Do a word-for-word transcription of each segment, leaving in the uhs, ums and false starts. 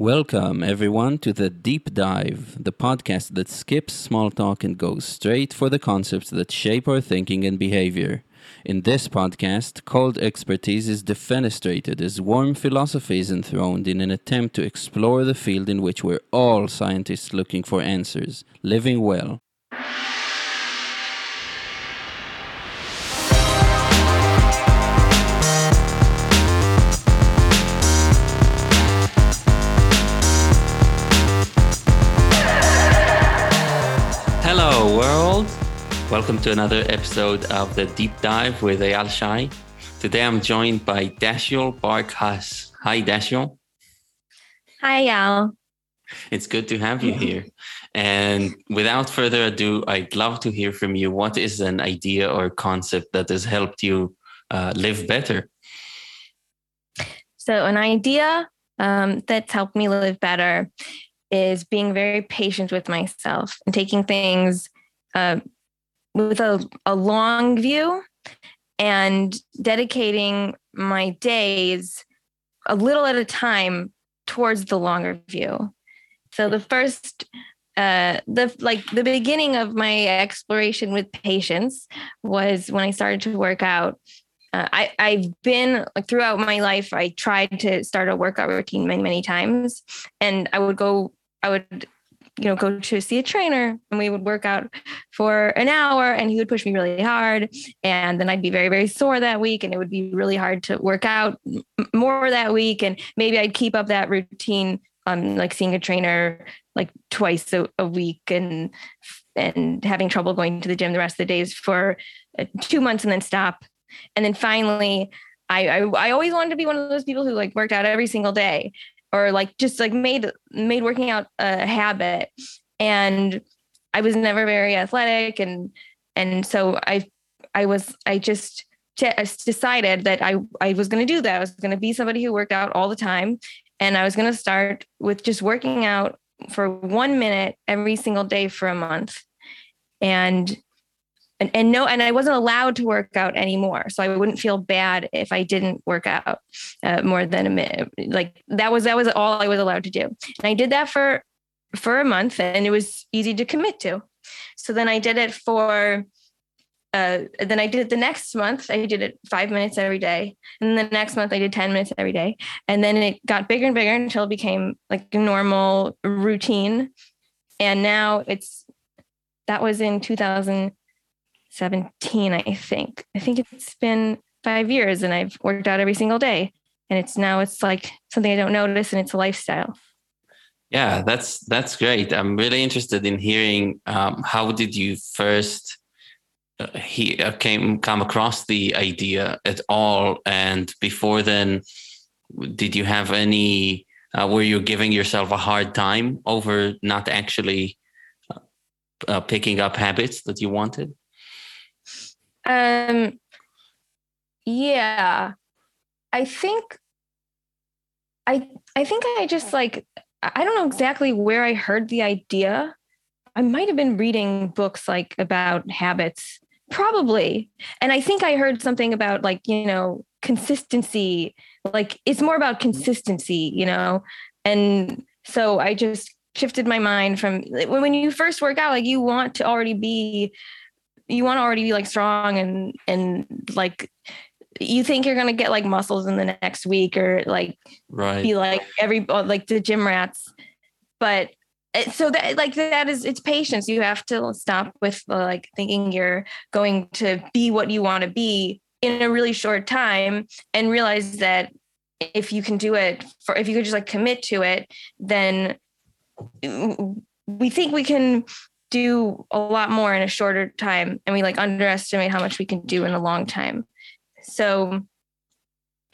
Welcome, everyone, to The Deep Dive, the podcast that skips small talk and goes straight for the concepts that shape our thinking and behavior. In this podcast, cold expertise is defenestrated as warm philosophy is enthroned in an attempt to explore the field in which we're all scientists looking for answers, living well. Hello, world. Welcome to another episode of The Deep Dive with Ayal Shai. Today I'm joined by Dashiell Bark-Huss. Hi, Dashiell. Hi, Ayal. It's good to have you here. And without further ado, I'd love to hear from you. What is an idea or concept that has helped you uh, live better? So an idea um, that's helped me live better is being very patient with myself and taking things uh, with a, a long view and dedicating my days a little at a time towards the longer view. So the first, uh, the like the beginning of my exploration with patience was when I started to work out. Uh, I, I've been like throughout my life, I tried to start a workout routine many, many times, and I would go I would, you know, go to see a trainer, and we would work out for an hour, and he would push me really hard. And then I'd be very, very sore that week. And it would be really hard to work out more that week. And maybe I'd keep up that routine, um, like seeing a trainer like twice a, a week and, and having trouble going to the gym the rest of the days for two months and then stop. And then finally, I, I, I always wanted to be one of those people who like worked out every single day, or like just like made made working out a habit. And I was never very athletic. And and so I I was I just t- decided that I, I was going to do that. I was going to be somebody who worked out all the time. And I was going to start with just working out for one minute every single day for a month. And and, and no, and I wasn't allowed to work out anymore. So I wouldn't feel bad if I didn't work out uh, more than a minute. Like that was, that was all I was allowed to do. And I did that for, for a month, and it was easy to commit to. So then I did it for, uh, then I did it the next month. I did it five minutes every day. And then the next month I did ten minutes every day. And then it got bigger and bigger until it became like a normal routine. And now it's, that was in two thousand seventeen, I think. I think it's been five years and I've worked out every single day, and it's now it's like something I don't notice, and it's a lifestyle. Yeah, that's that's great. I'm really interested in hearing um, how did you first uh, he uh, came come across the idea at all, and before then, did you have any? Uh, were you giving yourself a hard time over not actually uh, uh, picking up habits that you wanted? Um, yeah, I think, I, I think I just like, I don't know exactly where I heard the idea. I might've been reading books like about habits, probably. And I think I heard something about like, you know, consistency, like it's more about consistency, you know? And so I just shifted my mind from when you first work out, like you want to already be you want to already be like strong and, and like, you think you're going to get like muscles in the next week or like, right. be like every, like the gym rats. But so that like, that is, it's patience. You have to stop with like thinking you're going to be what you want to be in a really short time, and realize that if you can do it for, if you could just like commit to it, then we think we can do a lot more in a shorter time, and we like underestimate how much we can do in a long time. So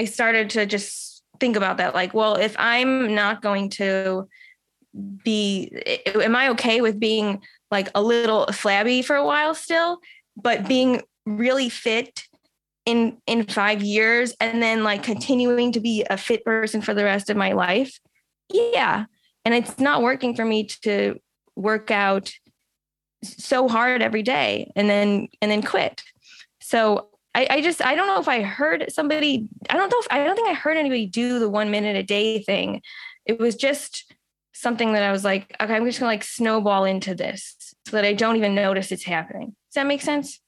I started to just think about that. Like, well, if I'm not going to be, am I okay with being like a little flabby for a while still, but being really fit in, in five years and then like continuing to be a fit person for the rest of my life? Yeah. And it's not working for me to work out so hard every day and then and then quit. So I, I just I don't know if I heard somebody I don't know if I don't think I heard anybody do the one minute a day thing it was just something that I was like, okay, I'm just gonna like snowball into this so that I don't even notice it's happening. Does that make sense?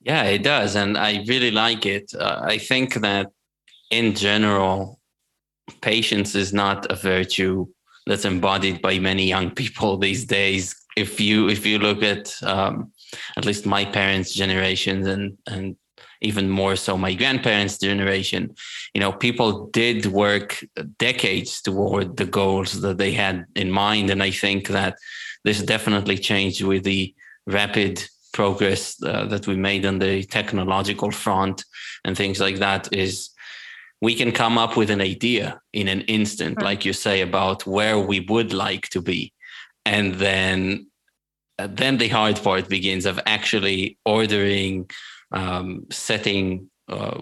Yeah, it does. And I really like it. Uh, I think that in general, patience is not a virtue that's embodied by many young people these days. If you if you look at um, at least my parents' generations and and even more so my grandparents' generation, you know, people did work decades toward the goals that they had in mind. And I think that this definitely changed with the rapid progress uh, that we made on the technological front and things like that. Is we can come up with an idea in an instant, like you say, about where we would like to be. And then, then the hard part begins of actually ordering, um, setting uh,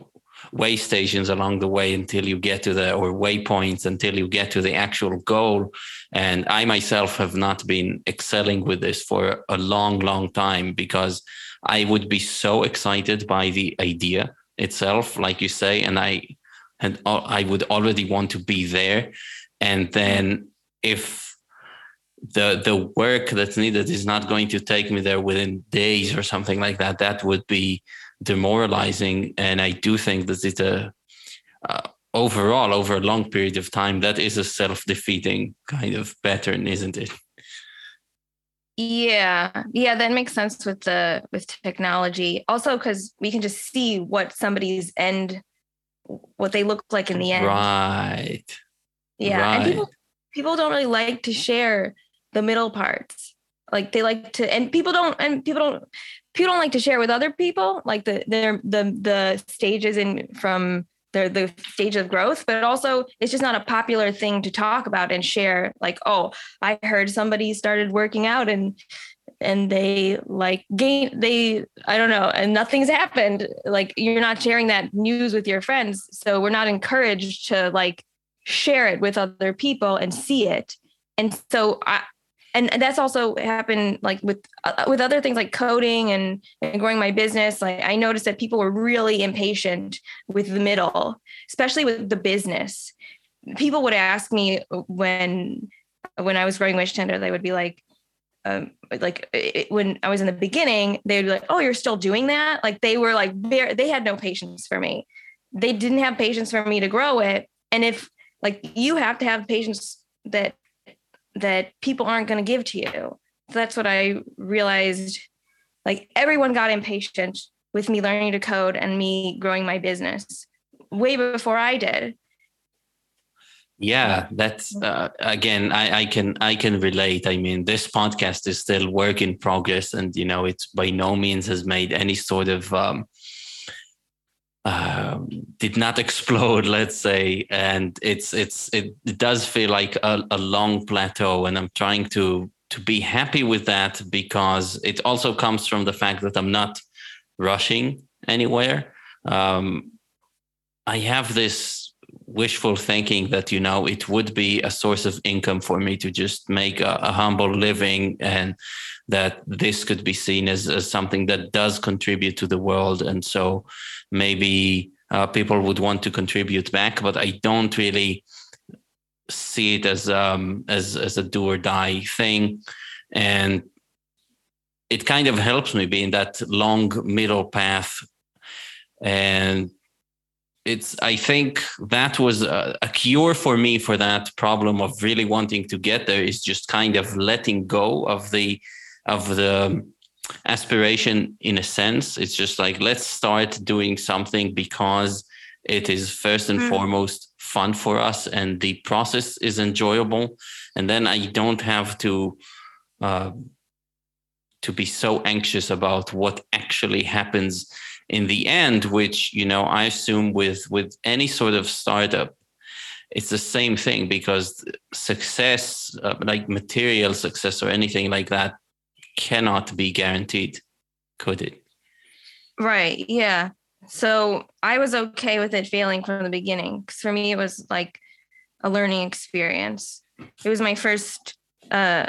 way stations along the way until you get to the, or waypoints until you get to the actual goal. And I myself have not been excelling with this for a long, long time because I would be so excited by the idea itself, like you say, and I, and I would already want to be there. And then if the the work that's needed is not going to take me there within days or something like that, that would be demoralizing. And I do think that it's a, uh, overall, over a long period of time, that is a self-defeating kind of pattern, isn't it? Yeah. Yeah, that makes sense with the with technology. Also, because we can just see what somebody's end what they look like in the end. Right. Yeah. Right. And people, people don't really like to share the middle parts. Like they like to, and people don't, and people don't, people don't like to share with other people, like the, their, the, the stages in from their, the stage of growth, but also it's just not a popular thing to talk about and share. Like, oh, I heard somebody started working out and, and they like gain, they, I don't know, and nothing's happened. Like you're not sharing that news with your friends. So we're not encouraged to like share it with other people and see it. And so I, and that's also happened like with, uh, with other things like coding and, and growing my business. Like I noticed that people were really impatient with the middle, especially with the business. People would ask me when, when I was growing WishTender, they would be like, Um, like it, when I was in the beginning, they'd be like, oh, you're still doing that? Like they were like, they had no patience for me. They didn't have patience for me to grow it. And if like, you have to have patience that, that people aren't going to give to you. So that's what I realized. Like everyone got impatient with me learning to code and me growing my business way before I did. Yeah, that's uh, again, I, I can I can relate. I mean, this podcast is still work in progress, and you know, it's by no means has made any sort of um, uh, did not explode, let's say, and it's it's it, it does feel like a, a long plateau, and I'm trying to to be happy with that because it also comes from the fact that I'm not rushing anywhere. Um, I have this wishful thinking that, you know, it would be a source of income for me to just make a, a humble living, and that this could be seen as, as something that does contribute to the world. And so maybe uh, people would want to contribute back, but I don't really see it as, um, as, as a do or die thing. And it kind of helps me be in that long middle path. And It's, I think that was a, a cure for me for that problem of really wanting to get there, is just kind of letting go of the, of the aspiration in a sense. It's just like, let's start doing something because it is first and mm. foremost fun for us and the process is enjoyable. And then I don't have to, uh, to be so anxious about what actually happens in the end, which, you know, I assume with, with any sort of startup, it's the same thing, because success, uh, like material success or anything like that, cannot be guaranteed, could it? Right. Yeah. So I was okay with it failing from the beginning, because for me, it was like a learning experience. It was my first, uh,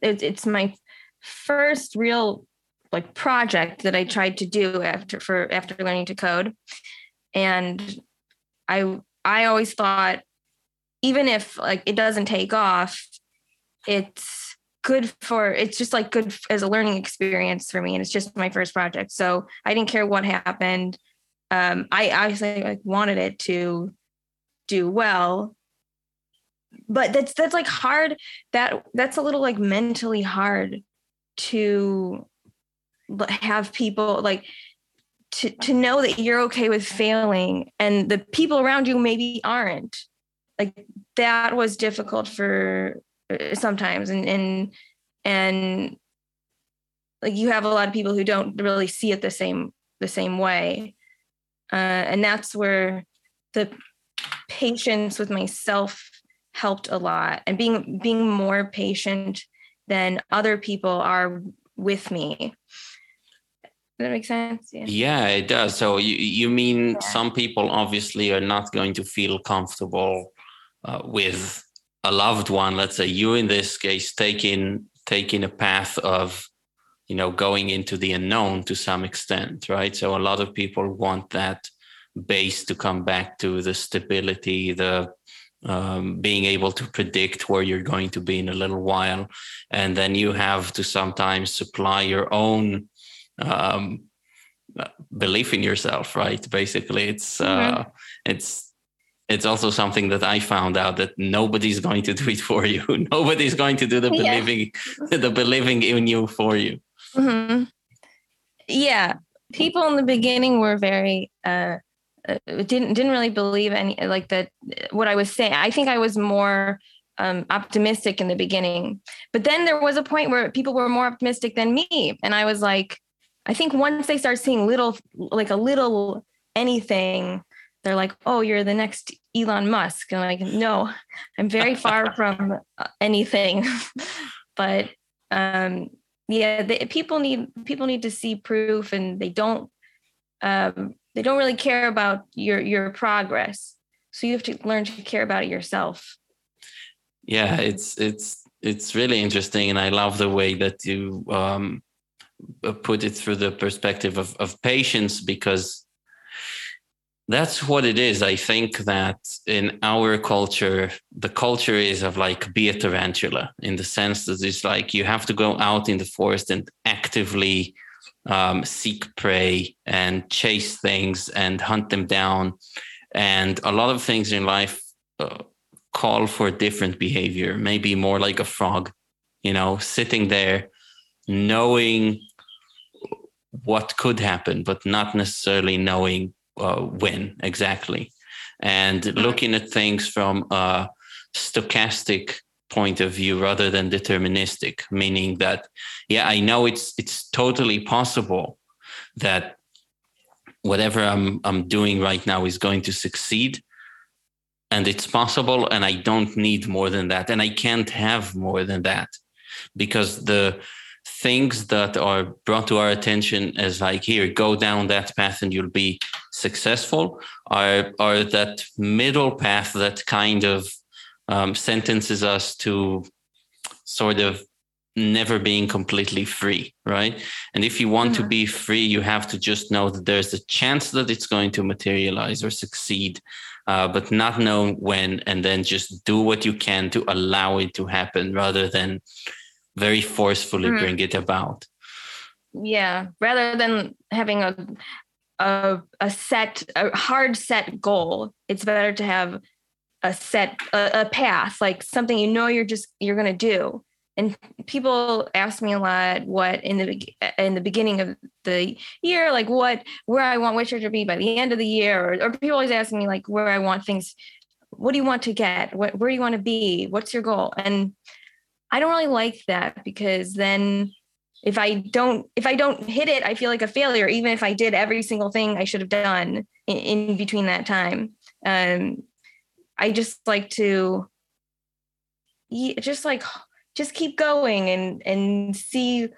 it, it's my first real like project that I tried to do after, for after learning to code. And I, I always thought even if like it doesn't take off, it's good for, it's just like good as a learning experience for me. And it's just my first project. So I didn't care what happened. Um, I obviously like wanted it to do well, but that's, that's like hard. That that's a little like mentally hard to have people like to, to know that you're okay with failing and the people around you maybe aren't. Like that was difficult for sometimes. And, and, and like, you have a lot of people who don't really see it the same, the same way. Uh, and that's where the patience with myself helped a lot, and being, being more patient than other people are with me. Does that make sense? Yeah, yeah it does. So you, you mean yeah. Some people obviously are not going to feel comfortable uh, with a loved one, let's say you in this case, taking taking a path of, you know, going into the unknown to some extent, right? So a lot of people want that base to come back to, the stability, the um, being able to predict where you're going to be in a little while. And then you have to sometimes supply your own um, belief in yourself, right? Basically, it's uh, it's. It's also something that I found out, that nobody's going to do it for you. Nobody's going to do the yeah. believing, the believing in you for you. Mm-hmm. Yeah, people in the beginning were very uh, didn't didn't really believe any like that. What I was saying, I think I was more um, optimistic in the beginning, but then there was a point where people were more optimistic than me, and I was like, I think once they start seeing little, like a little anything, they're like, oh, you're the next Elon Musk. And I'm like, no, I'm very far from anything. But um, yeah, the, people need people need to see proof, and they don't um, they don't really care about your your progress. So you have to learn to care about it yourself. Yeah, it's it's it's really interesting, and I love the way that you um, put it through the perspective of of patience, because that's what it is. I think that in our culture, the culture is of like, be a tarantula, in the sense that it's like you have to go out in the forest and actively um, seek prey and chase things and hunt them down. And a lot of things in life uh, call for different behavior, maybe more like a frog, you know, sitting there knowing what could happen, but not necessarily knowing Uh, when exactly, and looking at things from a stochastic point of view rather than deterministic, meaning that yeah I know it's it's totally possible that whatever I'm I'm doing right now is going to succeed, and it's possible, and I don't need more than that, and I can't have more than that, because the things that are brought to our attention as like, here, go down that path and you'll be successful, are are that middle path that kind of um, sentences us to sort of never being completely free, right? And if you want mm-hmm. to be free, you have to just know that there's a chance that it's going to materialize or succeed, uh, but not know when, and then just do what you can to allow it to happen rather than very forcefully mm. bring it about. Yeah, rather than having a, a a set, a hard set goal, it's better to have a set, a, a path, like something you know you're just, you're going to do. And people ask me a lot what in the in the beginning of the year, like what, where I want WishTender to be by the end of the year, or, or people always ask me like where I want things, what do you want to get? What, where do you want to be? What's your goal? And I don't really like that, because then if I don't, if I don't hit it, I feel like a failure, even if I did every single thing I should have done in, in between that time. Um, I just like to just like, just keep going and, and see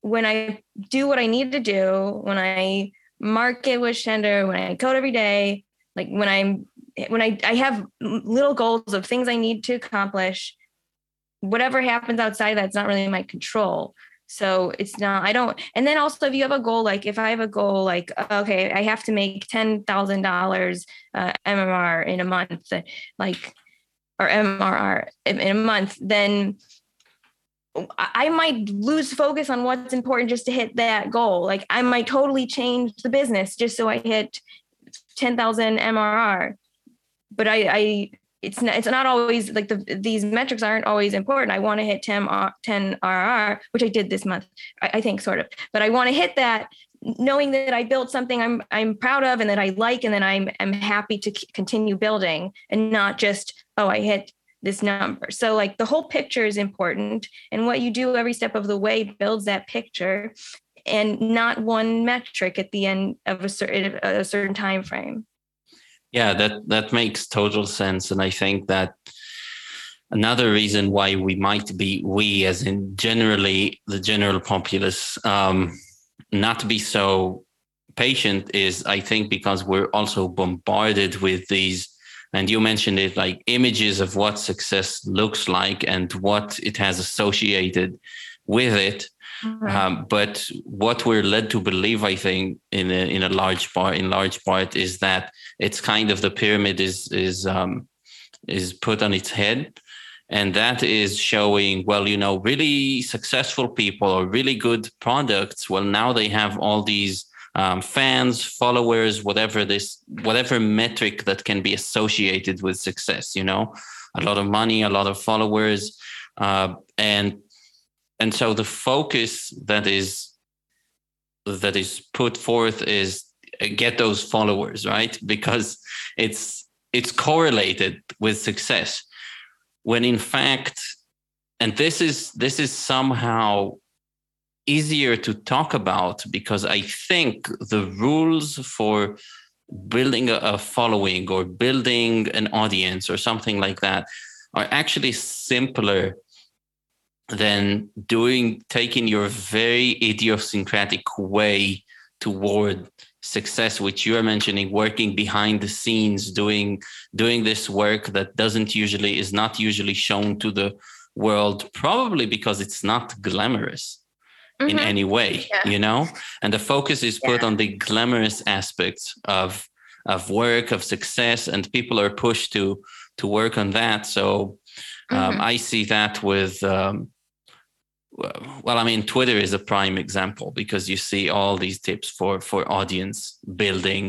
when I do what I need to do, when I market WishTender, when I code every day, like when I'm, when I, I have little goals of things I need to accomplish. Whatever happens outside, that's not really in my control. So it's not, I don't, and then also if you have a goal, like if I have a goal, like, okay, I have to make ten thousand dollars uh, M M R in a month, like or M R R in a month, then I might lose focus on what's important just to hit that goal. Like I might totally change the business just so I hit ten thousand M R R. But I, I it's not, it's not always like the, these metrics aren't always important. I want to hit ten, ten R R, which I did this month, I, I think sort of, but I want to hit that knowing that I built something I'm, I'm proud of and that I like, and that I'm, I'm happy to c- continue building, and not just, oh, I hit this number. So like the whole picture is important, and what you do every step of the way builds that picture, and not one metric at the end of a certain, a certain time frame. Yeah, that, that makes total sense. And I think that another reason why we might be, we as in generally the general populace, um, not be so patient is, I think, because we're also bombarded with these, and you mentioned it, like images of what success looks like and what it has associated with it. Right. Um, but what we're led to believe, I think, in a, in a large part, in large part, is that it's kind of the pyramid is is um, is put on its head, and that is showing, well, you know, really successful people or really good products. Well, now they have all these um, fans, followers, whatever this, whatever metric that can be associated with success. You know, a lot of money, a lot of followers, uh, and. And so the focus that is that is put forth is get those followers, right? Because it's it's correlated with success. When in fact, and this is this is somehow easier to talk about, because I think the rules for building a following or building an audience or something like that are actually simpler than doing, taking your very idiosyncratic way toward success, which you are mentioning, working behind the scenes, doing doing this work that doesn't usually, is not usually shown to the world, probably because it's not glamorous mm-hmm. in any way, yeah. you know? And the focus is put yeah. on the glamorous aspects of of work, of success, and people are pushed to to work on that. So mm-hmm. um, I see that with... Um, Well, I mean, Twitter is a prime example, because you see all these tips for, for audience building.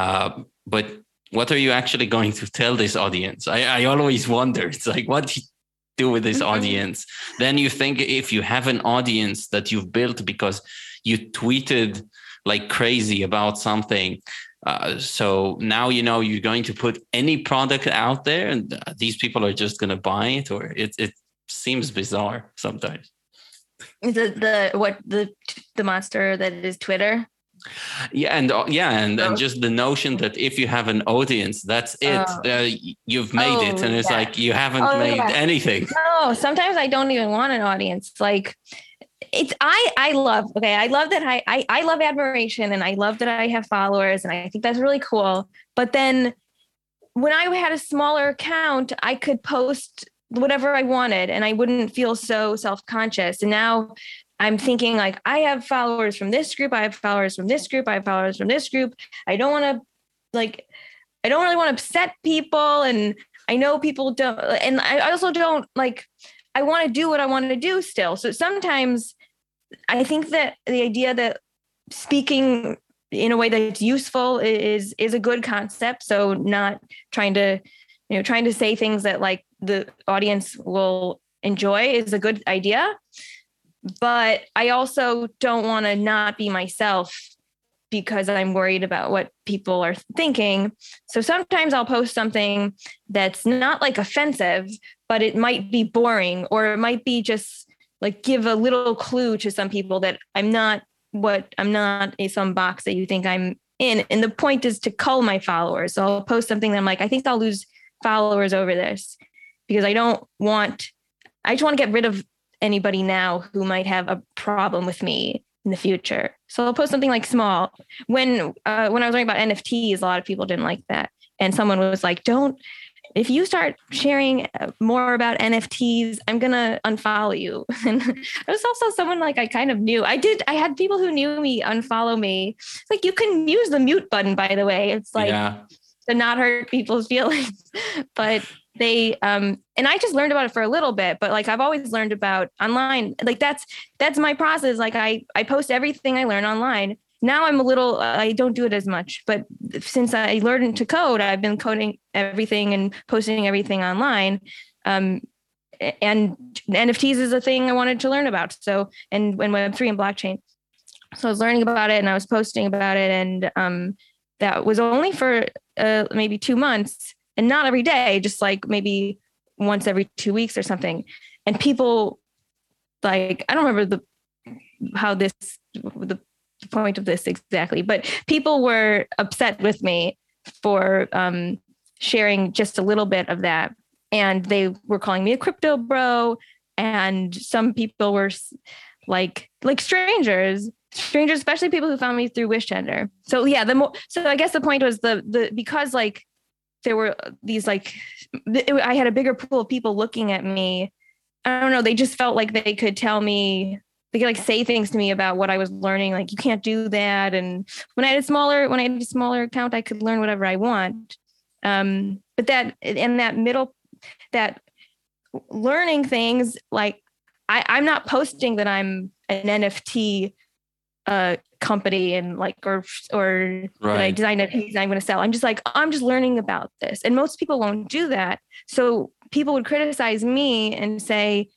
Uh, but what are you actually going to tell this audience? I, I always wonder, it's like, what do you do with this audience? Then you think, if you have an audience that you've built because you tweeted like crazy about something. Uh, so now, you know, you're going to put any product out there and these people are just going to buy it, or it, it seems bizarre sometimes. The the what the the monster that is Twitter, yeah, and yeah, and, and just the notion that if you have an audience, that's it, oh. uh, you've made oh, it, and it's yeah. like you haven't oh, made yeah. anything. No, sometimes I don't even want an audience. Like it's I I love okay, I love that I I I love admiration, and I love that I have followers, and I think that's really cool. But then when I had a smaller account, I could post whatever I wanted, and I wouldn't feel so self-conscious. And now I'm thinking like, I have followers from this group. I have followers from this group. I have followers from this group. I don't want to like, I don't really want to upset people. And I know people don't, and I also don't like, I want to do what I want to do still. So sometimes I think that the idea that speaking in a way that's useful is, is a good concept. So not trying to, you know, trying to say things that like the audience will enjoy is a good idea, but I also don't want to not be myself because I'm worried about what people are thinking. So sometimes I'll post something that's not like offensive, but it might be boring, or it might be just like give a little clue to some people that I'm not what I'm not a some box that you think I'm in. And the point is to cull my followers. So I'll post something that I'm like, I think I'll lose followers over this, because I don't want, I just want to get rid of anybody now who might have a problem with me in the future. So I'll post something like small. When uh, when I was learning about N F Ts, a lot of people didn't like that. And someone was like, don't, if you start sharing more about N F Ts, I'm going to unfollow you. And I was also someone like I kind of knew. I did, I had people who knew me unfollow me. It's like, you can use the mute button, by the way. It's like, yeah. to not hurt people's feelings. But they, um, and I just learned about it for a little bit, but like, I've always learned about online. Like that's, that's my process. Like I, I post everything I learn online. Now I'm a little, I don't do it as much, but since I learned to code, I've been coding everything and posting everything online. Um, and N F Ts is a thing I wanted to learn about. So, and, and Web three and blockchain. So I was learning about it and I was posting about it. And um, that was only for uh, maybe two months and not every day, just like maybe once every two weeks or something. And people like, I don't remember the, how this, the point of this exactly, but people were upset with me for um, sharing just a little bit of that. And they were calling me a crypto bro. And some people were like, like strangers, strangers, especially people who found me through WishTender. So yeah, the more, so I guess the point was the, the, because like there were these, like, it, I had a bigger pool of people looking at me. I don't know. They just felt like they could tell me, they could like say things to me about what I was learning. Like, you can't do that. And when I had a smaller, when I had a smaller account, I could learn whatever I want. Um, but that, in that middle, that learning things, like I, I'm not posting that I'm an N F T uh, company and like, or, or right. that I design N F Ts I'm going to sell. I'm just like, I'm just learning about this. And most people won't do that. So people would criticize me and say,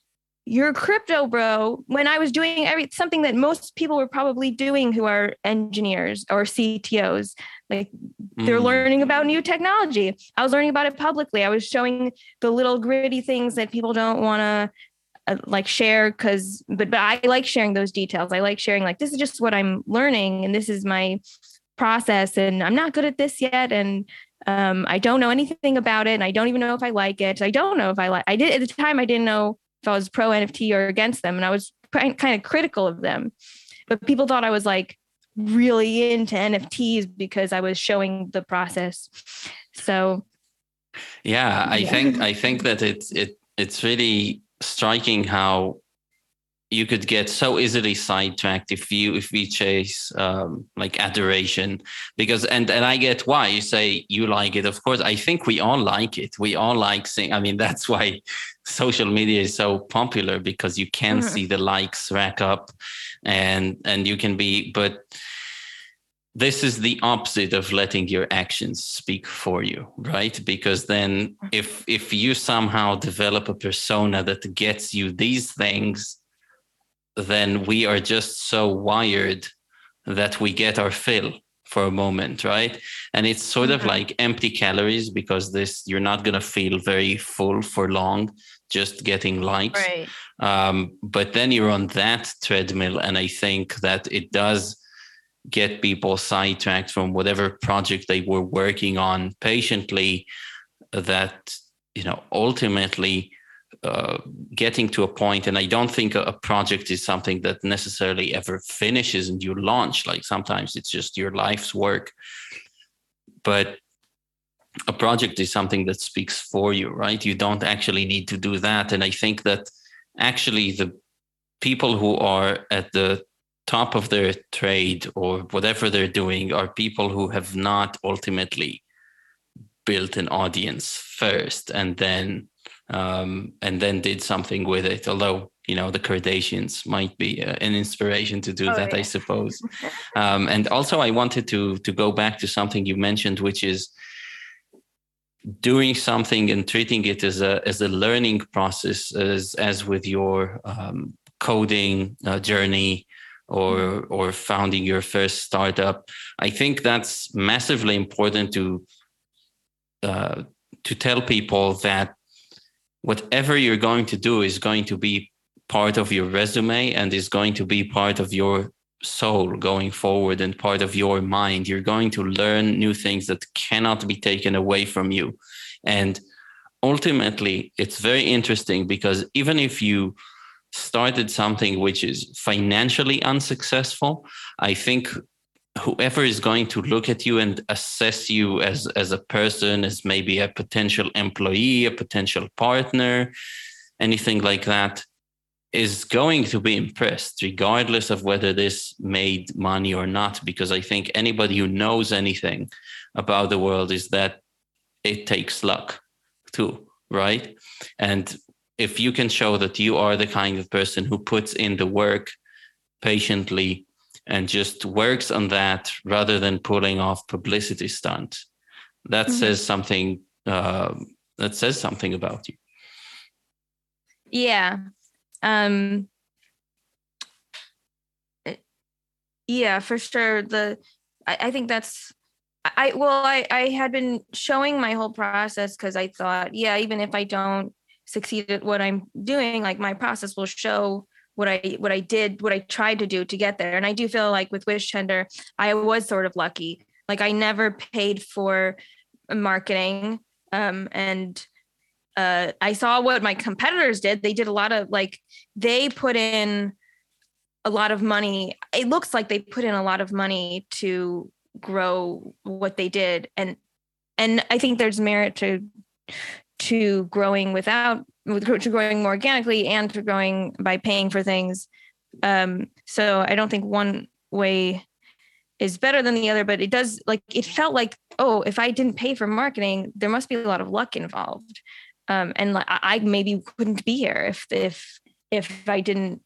you're a crypto bro, when I was doing every, something that most people were probably doing who are engineers or C T Os. Like they're mm. learning about new technology. I was learning about it publicly. I was showing the little gritty things that people don't want to uh, like share. Cause, but, but I like sharing those details. I like sharing, like, this is just what I'm learning and this is my process and I'm not good at this yet. And um, I don't know anything about it. And I don't even know if I like it. I don't know if I like, I did at the time, I didn't know if I was pro N F T or against them. And I was kind of critical of them, but people thought I was like really into N F Ts because I was showing the process. So. Yeah, I yeah. think, I think that it's, it, it's really striking how you could get so easily sidetracked if you, if we chase um, like adoration, because, and, and I get why you say you like it. Of course, I think we all like it. We all like seeing, I mean, that's why social media is so popular, because you can mm-hmm. see the likes rack up and, and you can be, but this is the opposite of letting your actions speak for you, right? Because then if, if you somehow develop a persona that gets you these things, then we are just so wired that we get our fill for a moment, right? And it's sort of like empty calories, because this, you're not going to feel very full for long, just getting likes. Right. Um, but then you're on that treadmill. And I think that it does get people sidetracked from whatever project they were working on patiently, that, you know, ultimately Uh, getting to a point, and I don't think a, a project is something that necessarily ever finishes and you launch. Like sometimes it's just your life's work, but a project is something that speaks for you, right? You don't actually need to do that. And I think that actually the people who are at the top of their trade or whatever they're doing are people who have not ultimately built an audience first and then Um, and then did something with it. Although, you know, the Kardashians might be uh, an inspiration to do oh, that, yeah. I suppose. Um, and also I wanted to, to go back to something you mentioned, which is doing something and treating it as a, as a learning process, as, as with your um, coding uh, journey or, or founding your first startup. I think that's massively important to, uh, to tell people that whatever you're going to do is going to be part of your resume and is going to be part of your soul going forward and part of your mind. You're going to learn new things that cannot be taken away from you. And ultimately, it's very interesting because even if you started something which is financially unsuccessful, I think whoever is going to look at you and assess you as, as a person, as maybe a potential employee, a potential partner, anything like that, is going to be impressed regardless of whether this made money or not, because I think anybody who knows anything about the world is that it takes luck too, right? And if you can show that you are the kind of person who puts in the work patiently and just works on that rather than pulling off publicity stunts, that mm-hmm. says something, uh, that says something about you. Yeah. Um, yeah, for sure. The, I, I think that's, I, well, I, I had been showing my whole process because I thought, yeah, even if I don't succeed at what I'm doing, like my process will show what I, what I did, what I tried to do to get there. And I do feel like with WishTender, I was sort of lucky. Like I never paid for marketing, um, and, Uh, I saw what my competitors did. They did a lot of like, they put in a lot of money. It looks like they put in a lot of money to grow what they did. And, and I think there's merit to, to growing without, to growing more organically and to growing by paying for things. Um, so I don't think one way is better than the other, but it does like, it felt like, oh, if I didn't pay for marketing, there must be a lot of luck involved. Um, and like, I maybe couldn't be here if, if, if I didn't,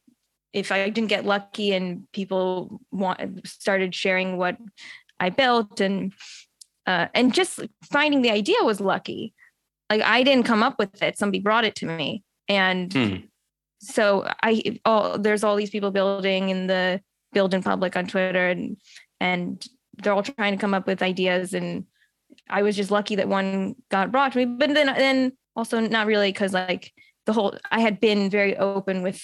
if I didn't get lucky and people want, started sharing what I built, and, uh, and just finding the idea was lucky. Like I didn't come up with it. Somebody brought it to me. And hmm. so I, all, there's all these people building in the build in public on Twitter, and, and they're all trying to come up with ideas. And I was just lucky that one got brought to me, but then, then, also not really, because like the whole, I had been very open with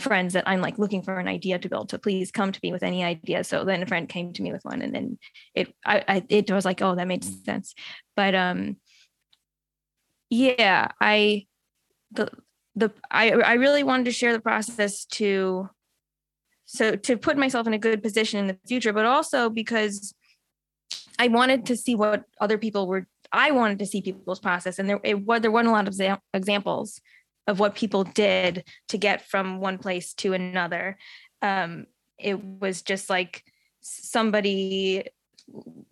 friends that I'm like looking for an idea to build, to please come to me with any idea. So then a friend came to me with one, and then it, I, I it was like, oh, that made sense. But um, yeah, I, the, the, I, I really wanted to share the process to, so to put myself in a good position in the future, but also because I wanted to see what other people were, I wanted to see people's process, and there it, there weren't a lot of examples of what people did to get from one place to another. Um, it was just like somebody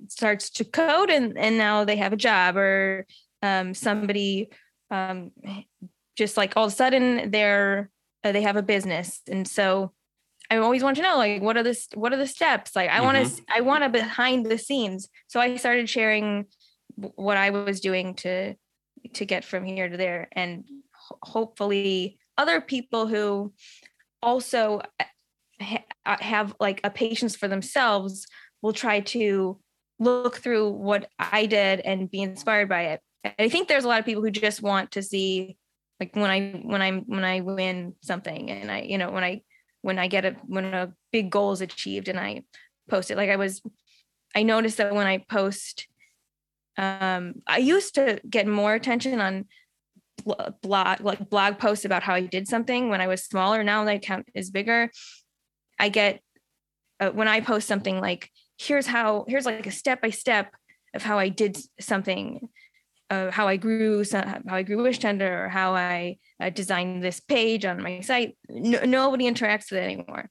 starts to code and, and now they have a job, or um, somebody um, just like all of a sudden they're uh, they have a business. And so I always want to know, like, what are the what are the steps? Like, I mm-hmm. want to I want to behind the scenes. So I started sharing what I was doing to, to get from here to there. And ho- hopefully other people who also ha- have like a patience for themselves will try to look through what I did and be inspired by it. And I think there's a lot of people who just want to see, like when I, when I'm, when I win something and I, you know, when I, when I get a, when a big goal is achieved and I post it, like I was, I noticed that when I post, Um, I used to get more attention on blog, like blog posts about how I did something when I was smaller. Now my account is bigger. I get, uh, when I post something like, here's how, here's like a step-by-step of how I did something, uh, how I grew, how I grew WishTender, or how I uh, designed this page on my site. No, nobody interacts with it anymore.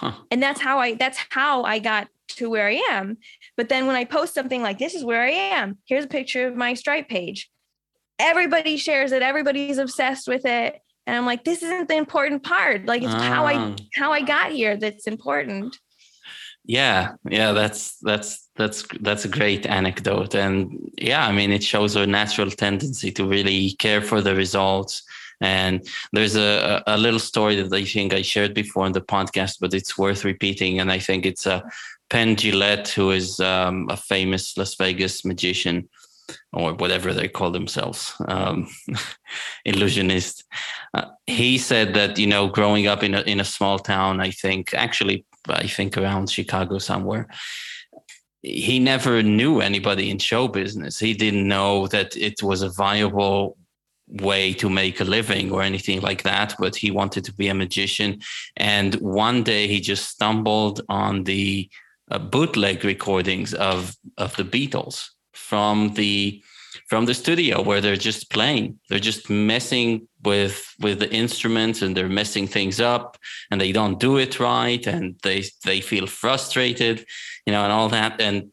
Huh. And that's how I, that's how I got to where I am. But then when I post something like, this is where I am, here's a picture of my Stripe page, everybody shares it, everybody's obsessed with it. And I'm like, this isn't the important part. Like it's um, how I, how I got here that's important. Yeah. Yeah. That's, that's, that's, that's a great anecdote. And yeah, I mean, it shows a natural tendency to really care for the results. And there's a, a little story that I think I shared before on the podcast, but it's worth repeating. And I think it's a Penn Jillette, who is um, a famous Las Vegas magician, or whatever they call themselves, um, illusionist. Uh, he said that, you know, growing up in a, in a small town, I think, actually, I think around Chicago somewhere, he never knew anybody in show business. He didn't know that it was a viable way to make a living or anything like that, but he wanted to be a magician. And one day he just stumbled on the uh, bootleg recordings of of the Beatles from the from the studio where they're just playing. They're just messing with with the instruments and they're messing things up and they don't do it right and they they feel frustrated, you know, and all that. And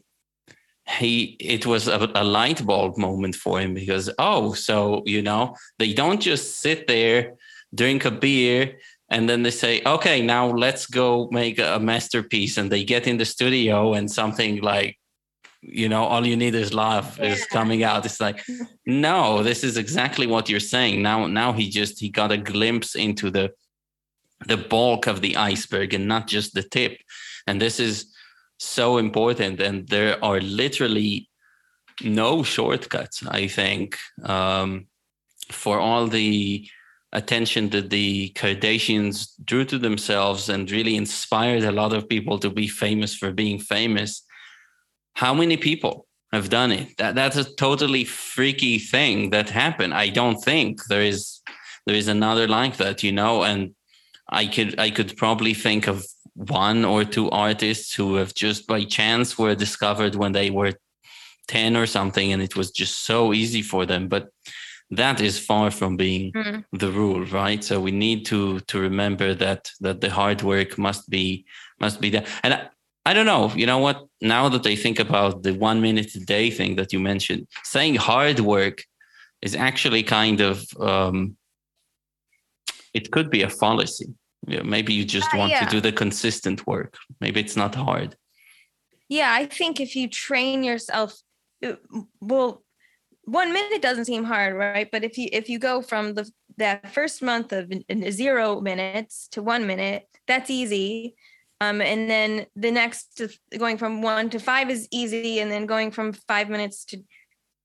he it was a, a light bulb moment for him because, oh, so, you know, they don't just sit there, drink a beer, and then they say, okay, now let's go make a masterpiece. And they get in the studio and something like, you know, all you need is love yeah. is coming out. It's like, no, this is exactly what you're saying. Now, now he just, he got a glimpse into the, the bulk of the iceberg and not just the tip. And this is so important. And there are literally no shortcuts, I think, um, for all the attention that the Kardashians drew to themselves and really inspired a lot of people to be famous for being famous. How many people have done it? That that's a totally freaky thing that happened. I don't think there is there is another like that, you know. And I could I could probably think of one or two artists who have just by chance were discovered when they were ten or something, and it was just so easy for them. But that is far from being mm. the rule, right? So we need to to remember that that the hard work must be must be there. And I, I don't know, you know what? Now that I think about the one minute a day thing that you mentioned, saying hard work is actually kind of, um, it could be a fallacy. You know, maybe you just uh, want yeah. to do the consistent work. Maybe it's not hard. Yeah, I think if you train yourself, it, well, one minute doesn't seem hard, right? But if you if you go from the that first month of zero minutes to one minute, that's easy. Um, and then the next, going from one to five is easy. And then going from five minutes to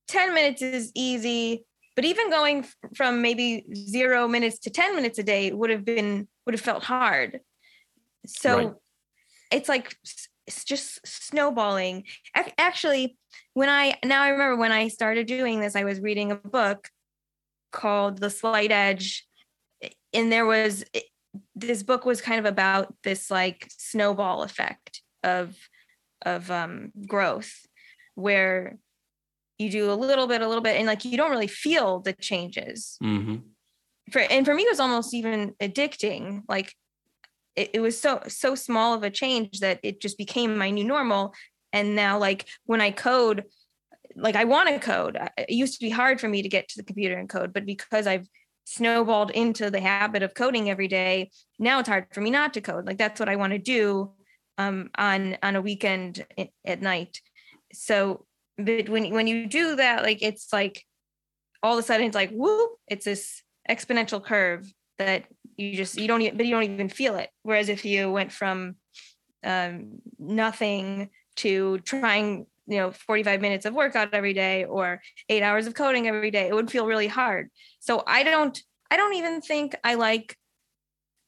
ten minutes is easy. But even going from maybe zero minutes to ten minutes a day would have been, would have felt hard. So right. It's like, it's just snowballing. Actually, when I, now I remember when I started doing this, I was reading a book called The Slight Edge. And there was... this book was kind of about this like snowball effect of, of um, growth where you do a little bit, a little bit, and like, you don't really feel the changes mm-hmm. for, and for me, it was almost even addicting. Like it, it was so, so small of a change that it just became my new normal. And now like when I code, like I want to code, it used to be hard for me to get to the computer and code, but because I've snowballed into the habit of coding every day, now it's hard for me not to code. Like that's what I want to do um, on on a weekend at night. So, but when when you do that, like it's like all of a sudden it's like whoop, it's this exponential curve that you just you don't even, but you don't even feel it. Whereas if you went from um, nothing to trying, you know, forty-five minutes of workout every day or eight hours of coding every day, it would feel really hard. So I don't, I don't even think I like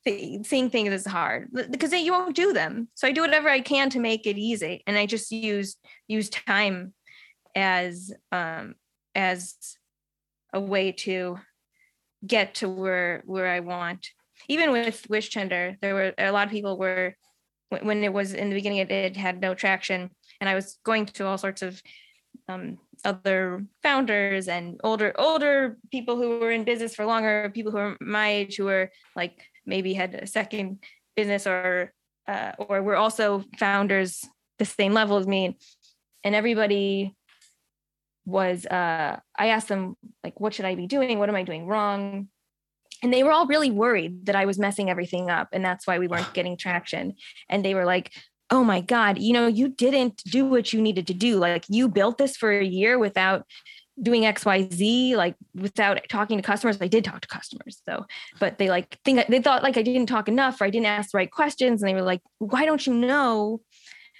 th- seeing things as hard because you won't do them. So I do whatever I can to make it easy. And I just use, use time as, um, as a way to get to where, where I want. Even with WishTender, there were a lot of people were, when it was in the beginning, it, it had no traction. And I was going to all sorts of um, other founders and older, older people who were in business for longer, people who are my age, who were like maybe had a second business or uh, or were also founders the same level as me. And everybody was, uh, I asked them like, what should I be doing? What am I doing wrong? And they were all really worried that I was messing everything up. And that's why we weren't getting traction. And they were like, oh my God, you know, you didn't do what you needed to do. Like you built this for a year without doing X, Y, Z, like without talking to customers. I did talk to customers though, but they like think they thought like I didn't talk enough or I didn't ask the right questions. And they were like, why don't you know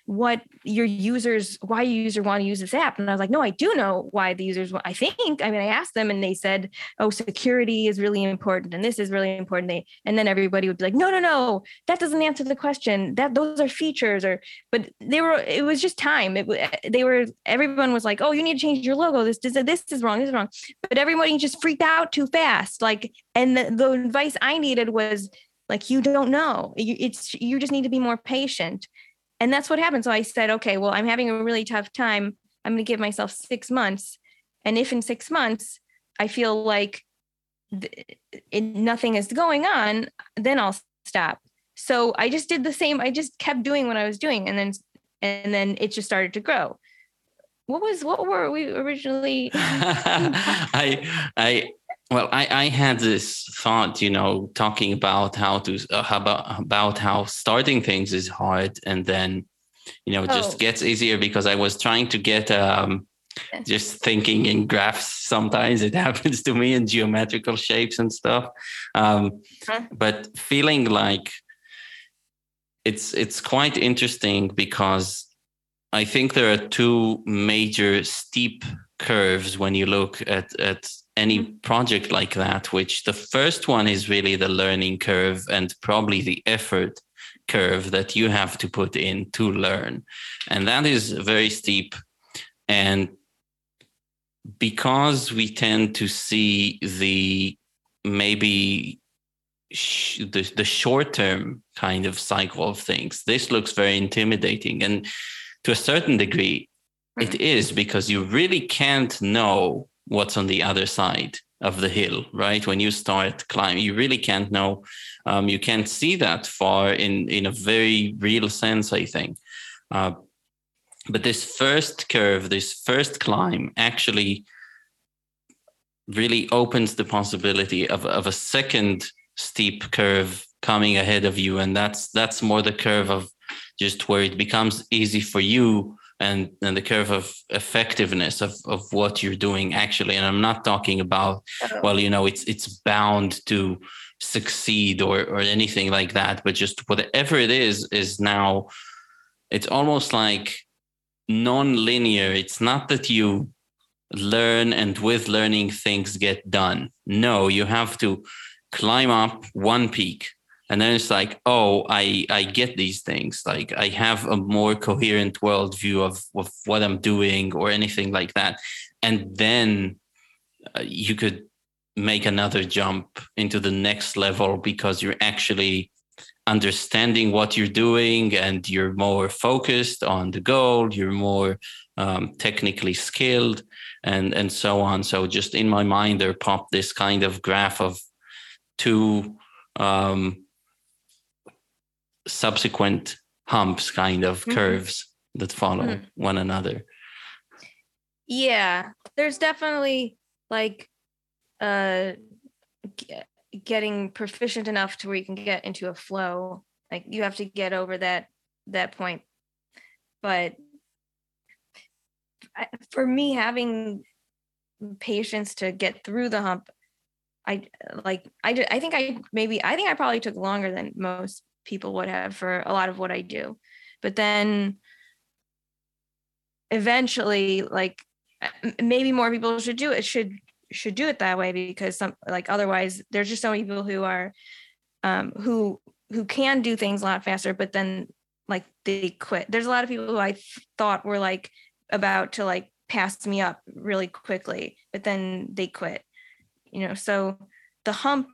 what your users, why your user want to use this app? And I was like, no, I do know why the users want, I think, I mean, I asked them and they said, oh, security is really important. And this is really important. They, and then everybody would be like, no, no, no, that doesn't answer the question, that those are features or, but they were, it was just time. It, they were, everyone was like, oh, you need to change your logo. This, this, this is wrong. This is wrong. But everybody just freaked out too fast. Like, and the, the advice I needed was like, you don't know, you, it's, you just need to be more patient. And that's what happened. So I said, okay, well, I'm having a really tough time. I'm going to give myself six months And if in six months I feel like th- it, nothing is going on, then I'll stop. So I just did the same. I just kept doing what I was doing. And then, and then it just started to grow. What was, what were we originally? I, I, well, I, I had this thought, you know, talking about how to, uh, about, about how starting things is hard. And then, you know, it just oh. gets easier, because I was trying to get, um, just thinking in graphs. Sometimes it happens to me in geometrical shapes and stuff. Um, huh? But feeling like it's, it's quite interesting, because I think there are two major steep curves when you look at, at any project like that, which the first one is really the learning curve, and probably the effort curve that you have to put in to learn. And that is very steep. And because we tend to see the maybe sh- the, the short-term kind of cycle of things, this looks very intimidating. And to a certain degree, it is, because you really can't know what's on the other side of the hill, right? When you start climbing, you really can't know. Um, you can't see that far in, in a very real sense, I think. Uh, But this first curve, this first climb, actually really opens the possibility of, of a second steep curve coming ahead of you. And that's that's more the curve of just where it becomes easy for you, and, and the curve of effectiveness of, of what you're doing actually. And I'm not talking about, well, you know, it's it's bound to succeed or or anything like that, but just whatever it is, is now, it's almost like non-linear. It's not that you learn and with learning things get done. No, you have to climb up one peak, and then it's like, oh, I, I get these things. Like I have a more coherent worldview of, of what I'm doing or anything like that. And then uh, you could make another jump into the next level, because you're actually understanding what you're doing, and you're more focused on the goal, you're more um, technically skilled, and and so on. So just in my mind there popped this kind of graph of two um, subsequent humps, kind of mm-hmm. curves that follow mm-hmm. one another. Yeah, there's definitely like uh getting proficient enough to where you can get into a flow. Like you have to get over that, that point. But for me, having patience to get through the hump, I like, I, I think I maybe, I think I probably took longer than most people would have for a lot of what I do. But then eventually, like maybe more people should do it, should should do it that way, because some, like, otherwise there's just so many people who are um who who can do things a lot faster, but then like they quit. There's a lot of people who I thought were like about to like pass me up really quickly, but then they quit, you know. So the hump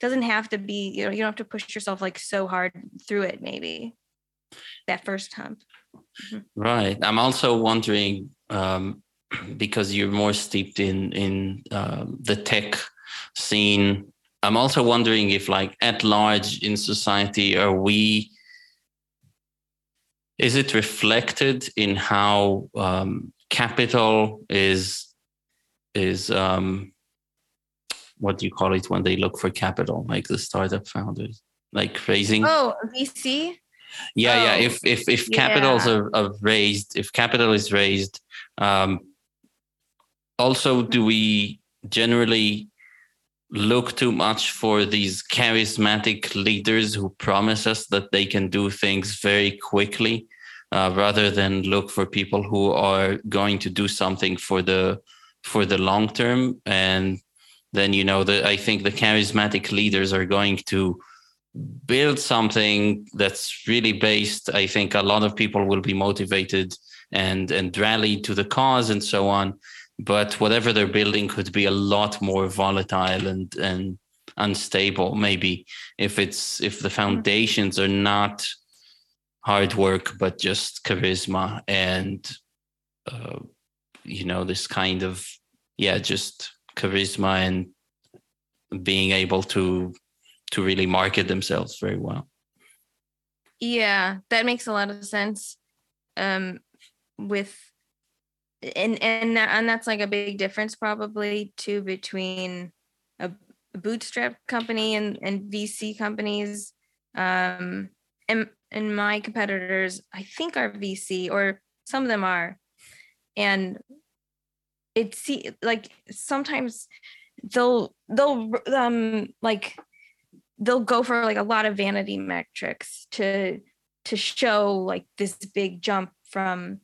doesn't have to be, you know, you don't have to push yourself like so hard through it, maybe that first hump. Mm-hmm. Right. I'm also wondering, um because you're more steeped in in uh, the tech scene, I'm also wondering if, like, at large in society, are we? Is it reflected in how um, capital is is um, what do you call it when they look for capital, like the startup founders, like raising? Oh, V C. Yeah, oh, yeah. If if if yeah. capitals are, are raised, if capital is raised. Um, Also, do we generally look too much for these charismatic leaders who promise us that they can do things very quickly, uh, rather than look for people who are going to do something for the for the long term? And then, you know, the, I think the charismatic leaders are going to build something that's really based. I think a lot of people will be motivated and and rally to the cause and so on. But whatever they're building could be a lot more volatile and, and unstable, maybe, if it's if the foundations are not hard work, but just charisma and, uh, you know, this kind of yeah, just charisma and being able to to really market themselves very well. Yeah, that makes a lot of sense. Um, with and and and that's like a big difference probably too between a bootstrap company and, and V C companies. Um, and and my competitors, I think, are V C, or some of them are, and it's like sometimes they'll they'll um like they'll go for like a lot of vanity metrics to to show like this big jump from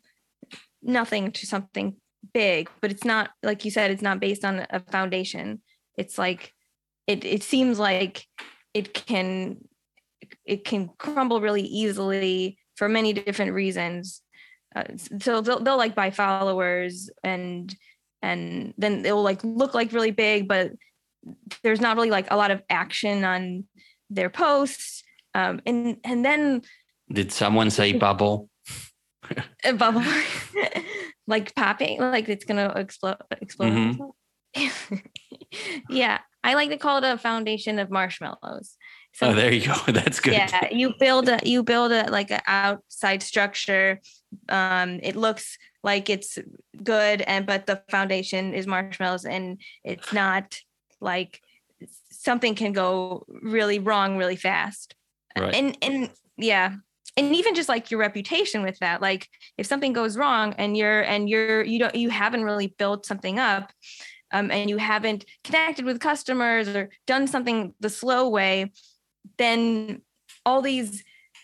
nothing to something big, but it's not, like you said, it's not based on a foundation. It's like it it seems like it can it can crumble really easily for many different reasons. Uh, so they'll, they'll like buy followers and and then it will like look like really big, but there's not really like a lot of action on their posts. Um, and and then did someone say bubble? A bubble, like popping, like it's gonna explode. Explode. Mm-hmm. Yeah, I like to call it a foundation of marshmallows. So, oh, there you go. That's good. Yeah, you build a you build a like an outside structure. Um, it looks like it's good, and but the foundation is marshmallows, and it's not like something can go really wrong really fast. Right. And and yeah, and even just like your reputation with that, like if something goes wrong and you're and you're you don't you haven't really built something up. Um, and you haven't connected with customers or done something the slow way, then all these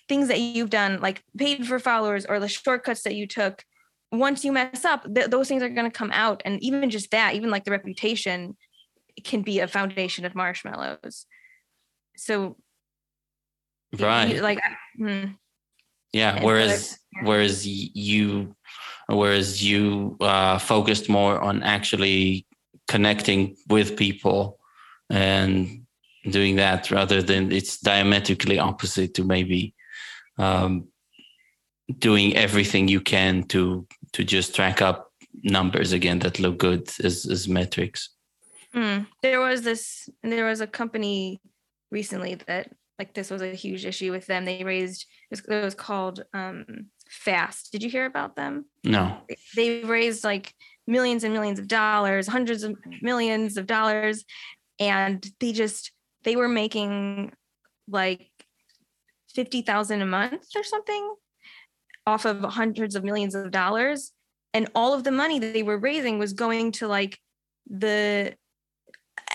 things that you've done, like paid for followers or the shortcuts that you took, once you mess up, th- those things are going to come out. And even just that, even like the reputation can be a foundation of marshmallows. So, right. You, like, hmm. Yeah. Whereas, whereas you, whereas you uh, focused more on actually connecting with people and doing that, rather than, it's diametrically opposite to maybe um, doing everything you can to to just track up numbers again that look good as, as metrics. Mm. There was this, there was a company recently that like this was a huge issue with them. They raised, it was called um, Fast. Did you hear about them? No. They raised like millions and millions of dollars, hundreds of millions of dollars. And they just, they were making like fifty thousand a month or something off of hundreds of millions of dollars. And all of the money that they were raising was going to like the,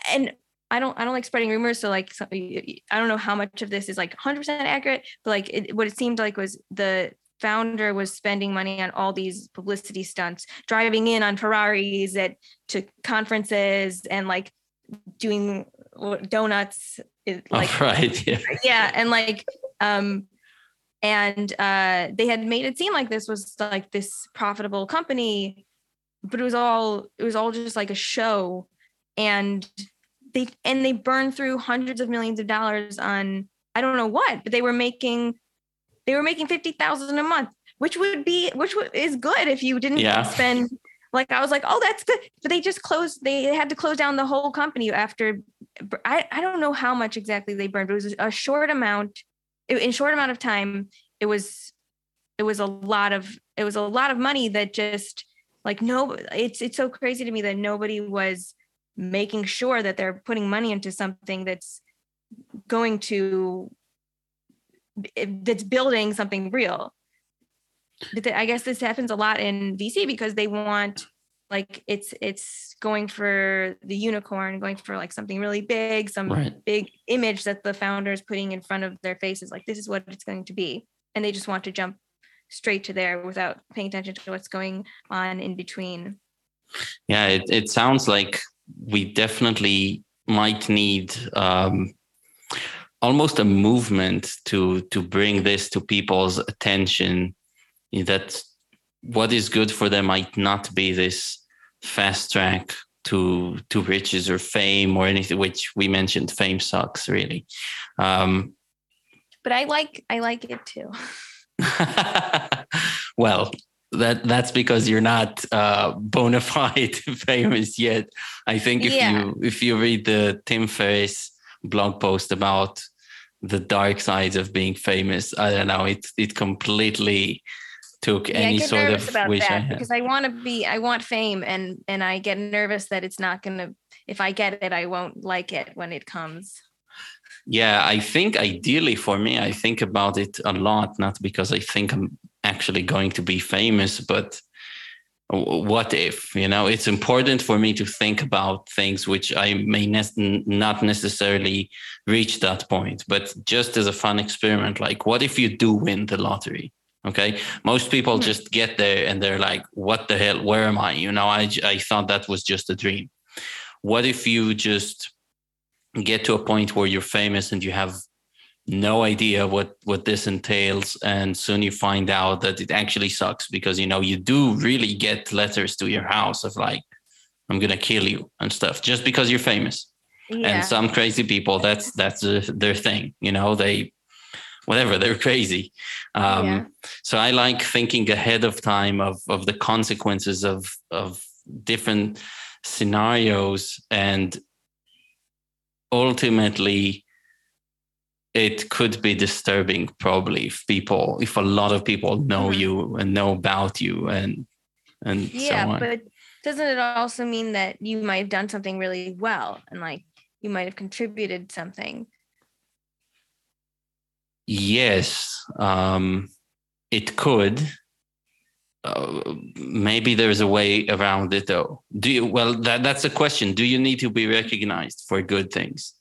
and I don't, I don't like spreading rumors. So like, I don't know how much of this is like one hundred percent accurate, but like it, what it seemed like was the founder was spending money on all these publicity stunts, driving in on Ferraris at to conferences and like doing donuts. Like, oh, right. Yeah. Yeah. And like, um, and uh, they had made it seem like this was like this profitable company, but it was all, it was all just like a show. And they, and they burned through hundreds of millions of dollars on, I don't know what, but they were making They were making fifty thousand a month, which would be, which would, is good if you didn't yeah. spend, like, I was like, oh, that's good. But they just closed, they had to close down the whole company after, I, I don't know how much exactly they burned, but it was a short amount, in short amount of time, it was, it was a lot of, it was a lot of money that just like, no, it's, it's so crazy to me that nobody was making sure that they're putting money into something that's going to, that's building something real. I guess this happens a lot in V C because they want like it's it's going for the unicorn, going for like something really big, some right. big image that the founder is putting in front of their faces, like this is what it's going to be, and they just want to jump straight to there without paying attention to what's going on in between. Yeah, it, it sounds like we definitely might need um almost a movement to to bring this to people's attention, that what is good for them might not be this fast track to to riches or fame or anything, which we mentioned fame sucks really. Um, but I like I like it too. Well, that that's because you're not uh, bona fide famous yet. I think if yeah. you if you read the Tim Ferriss blog post about the dark sides of being famous, I don't know, it it completely took yeah, any I get sort nervous of about wish that I had. Because I want to be, I want fame, and and I get nervous that it's not going to, if I get it, I won't like it when it comes. Yeah, I think ideally for me, I think about it a lot, not because I think I'm actually going to be famous, but what if, you know, it's important for me to think about things which I may ne- not necessarily reach that point, but just as a fun experiment, like what if you do win the lottery? Okay. Most people mm-hmm. just get there and they're like, what the hell, where am I? You know, I, I thought that was just a dream. What if you just get to a point where you're famous and you have no idea what, what this entails, and soon you find out that it actually sucks because, you know, you do really get letters to your house of like, I'm going to kill you and stuff just because you're famous. Yeah. And some crazy people, that's, that's their thing. You know, they, whatever, they're crazy. Um, yeah. So I like thinking ahead of time of, of the consequences of, of different scenarios, and ultimately it could be disturbing probably if people, if a lot of people know mm-hmm. you and know about you and, and yeah, so on. But doesn't it also mean that you might've done something really well and like you might've contributed something? Yes, um, it could. Uh, maybe there is a way around it, though. Do you? Well, that, that's a question. Do you need to be recognized for good things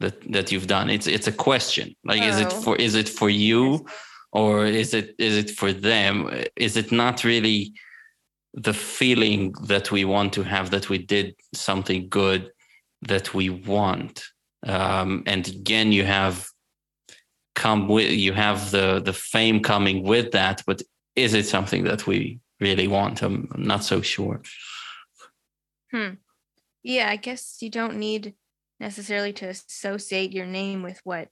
that, that you've done? It's it's a question. Like, oh. is it for is it for you, or is it is it for them? Is it not really the feeling that we want to have that we did something good that we want? Um, and again, you have. come with you have the the fame coming with that, but is it something that we really want? I'm, I'm not so sure. Hmm. Yeah, I guess you don't need necessarily to associate your name with what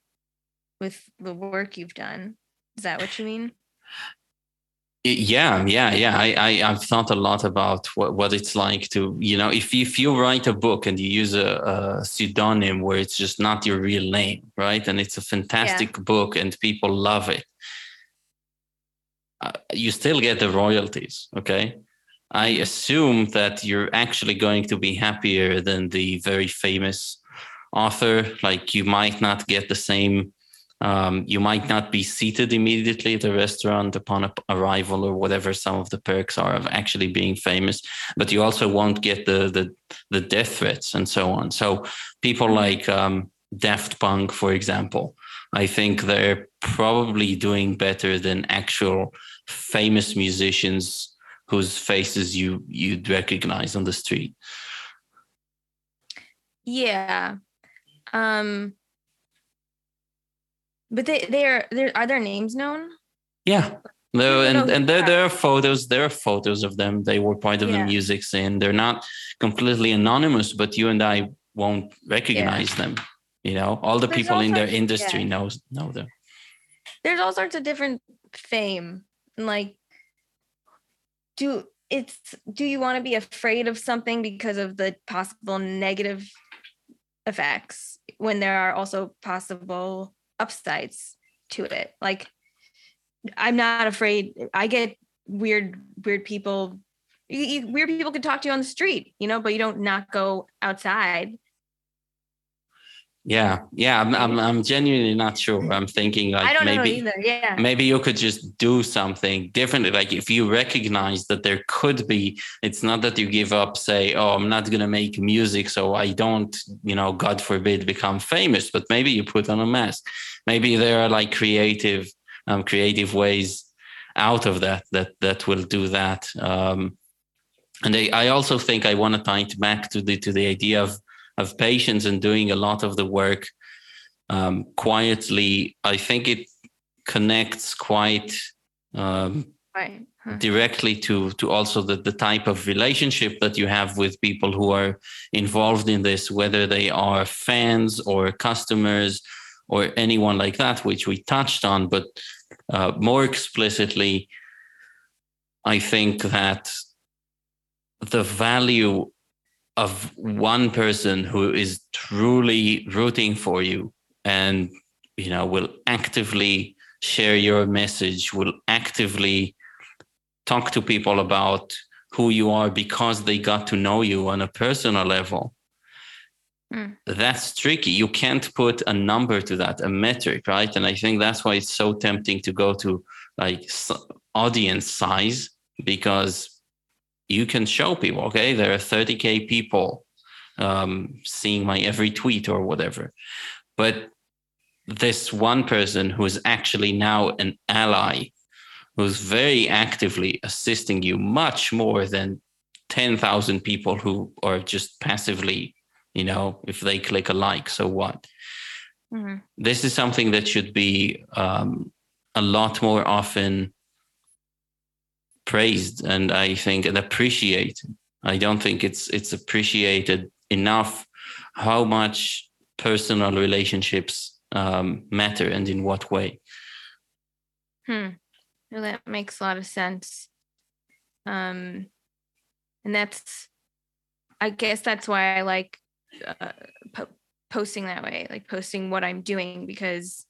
with the work you've done. Is that what you mean? Yeah, yeah, yeah. I, I I've thought a lot about what, what it's like to, you know, if if you write a book and you use a, a pseudonym where it's just not your real name, right? And it's a fantastic yeah. book and people love it. Uh, you still get the royalties, okay? I assume that you're actually going to be happier than the very famous author. Like you might not get the same. Um, you might not be seated immediately at a restaurant upon a p- arrival, or whatever some of the perks are of actually being famous, but you also won't get the the, the death threats and so on. So people like um, Daft Punk, for example, I think they're probably doing better than actual famous musicians whose faces you, you'd recognize on the street. Yeah. Um But they, they are, are their names known? Yeah. No, and, and there, there are photos, there are photos of them. They were part of yeah. the music scene. They're not completely anonymous, but you and I won't recognize yeah. them. You know, all the There's people all in their industry yeah. knows, know them. There's all sorts of different fame. Like, do it's, do you want to be afraid of something because of the possible negative effects when there are also possible upsides to it? Like, I'm not afraid. I get weird, weird people. You, you, weird people can talk to you on the street, you know, but you don't not go outside. Yeah, yeah. I'm, I'm, I'm genuinely not sure. I'm thinking like I don't maybe, know either. Yeah. Maybe you could just do something differently. Like if you recognize that there could be, it's not that you give up. Say, oh, I'm not gonna make music, so I don't, you know, God forbid, become famous. But maybe you put on a mask. Maybe there are like creative, um, creative ways out of that that that will do that. Um, and I, I also think I want to tie it back to the to the idea of. of patience and doing a lot of the work um, quietly. I think it connects quite um, right. huh. directly to to also the, the type of relationship that you have with people who are involved in this, whether they are fans or customers or anyone like that, which we touched on, but uh, more explicitly, I think that the value of one person who is truly rooting for you and, you know, will actively share your message, will actively talk to people about who you are because they got to know you on a personal level. Mm. That's tricky. You can't put a number to that, a metric, right? And I think that's why it's so tempting to go to like audience size, because you can show people, okay, there are thirty K people um, seeing my every tweet or whatever. But this one person who is actually now an ally, who's very actively assisting you much more than ten thousand people who are just passively, you know, if they click a like, so what? Mm-hmm. This is something that should be um, a lot more often praised and I think and appreciated. I don't think it's it's appreciated enough how much personal relationships um, matter and in what way. Hmm. Well, that makes a lot of sense. Um, and that's, I guess that's why I like uh, po- posting that way, like posting what I'm doing, because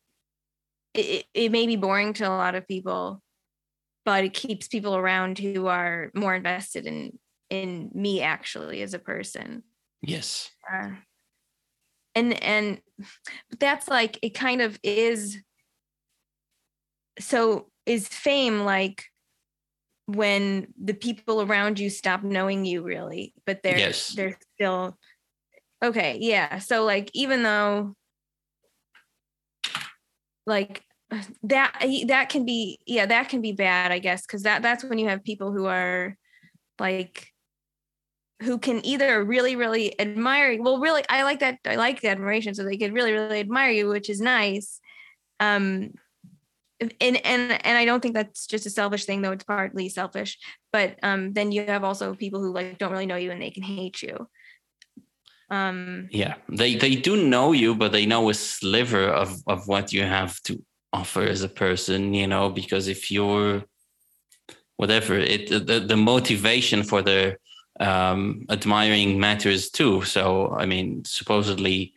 it, it may be boring to a lot of people, but it keeps people around who are more invested in in me actually as a person. Yes. Uh, and and that's like, it kind of is. So is fame like when the people around you stop knowing you really, but they're, yes. they're still, okay. Yeah. So like, even though like, that that can be yeah that can be bad, I guess, because that that's when you have people who are like, who can either really really admire you, well really I like that I like the admiration, so they could really really admire you, which is nice, um and and and I don't think that's just a selfish thing, though it's partly selfish, but um then you have also people who like don't really know you and they can hate you. Um yeah they they do know you, but they know a sliver of of what you have to offer as a person, you know, because if you're whatever, it the, the motivation for their um admiring matters too. So I mean, supposedly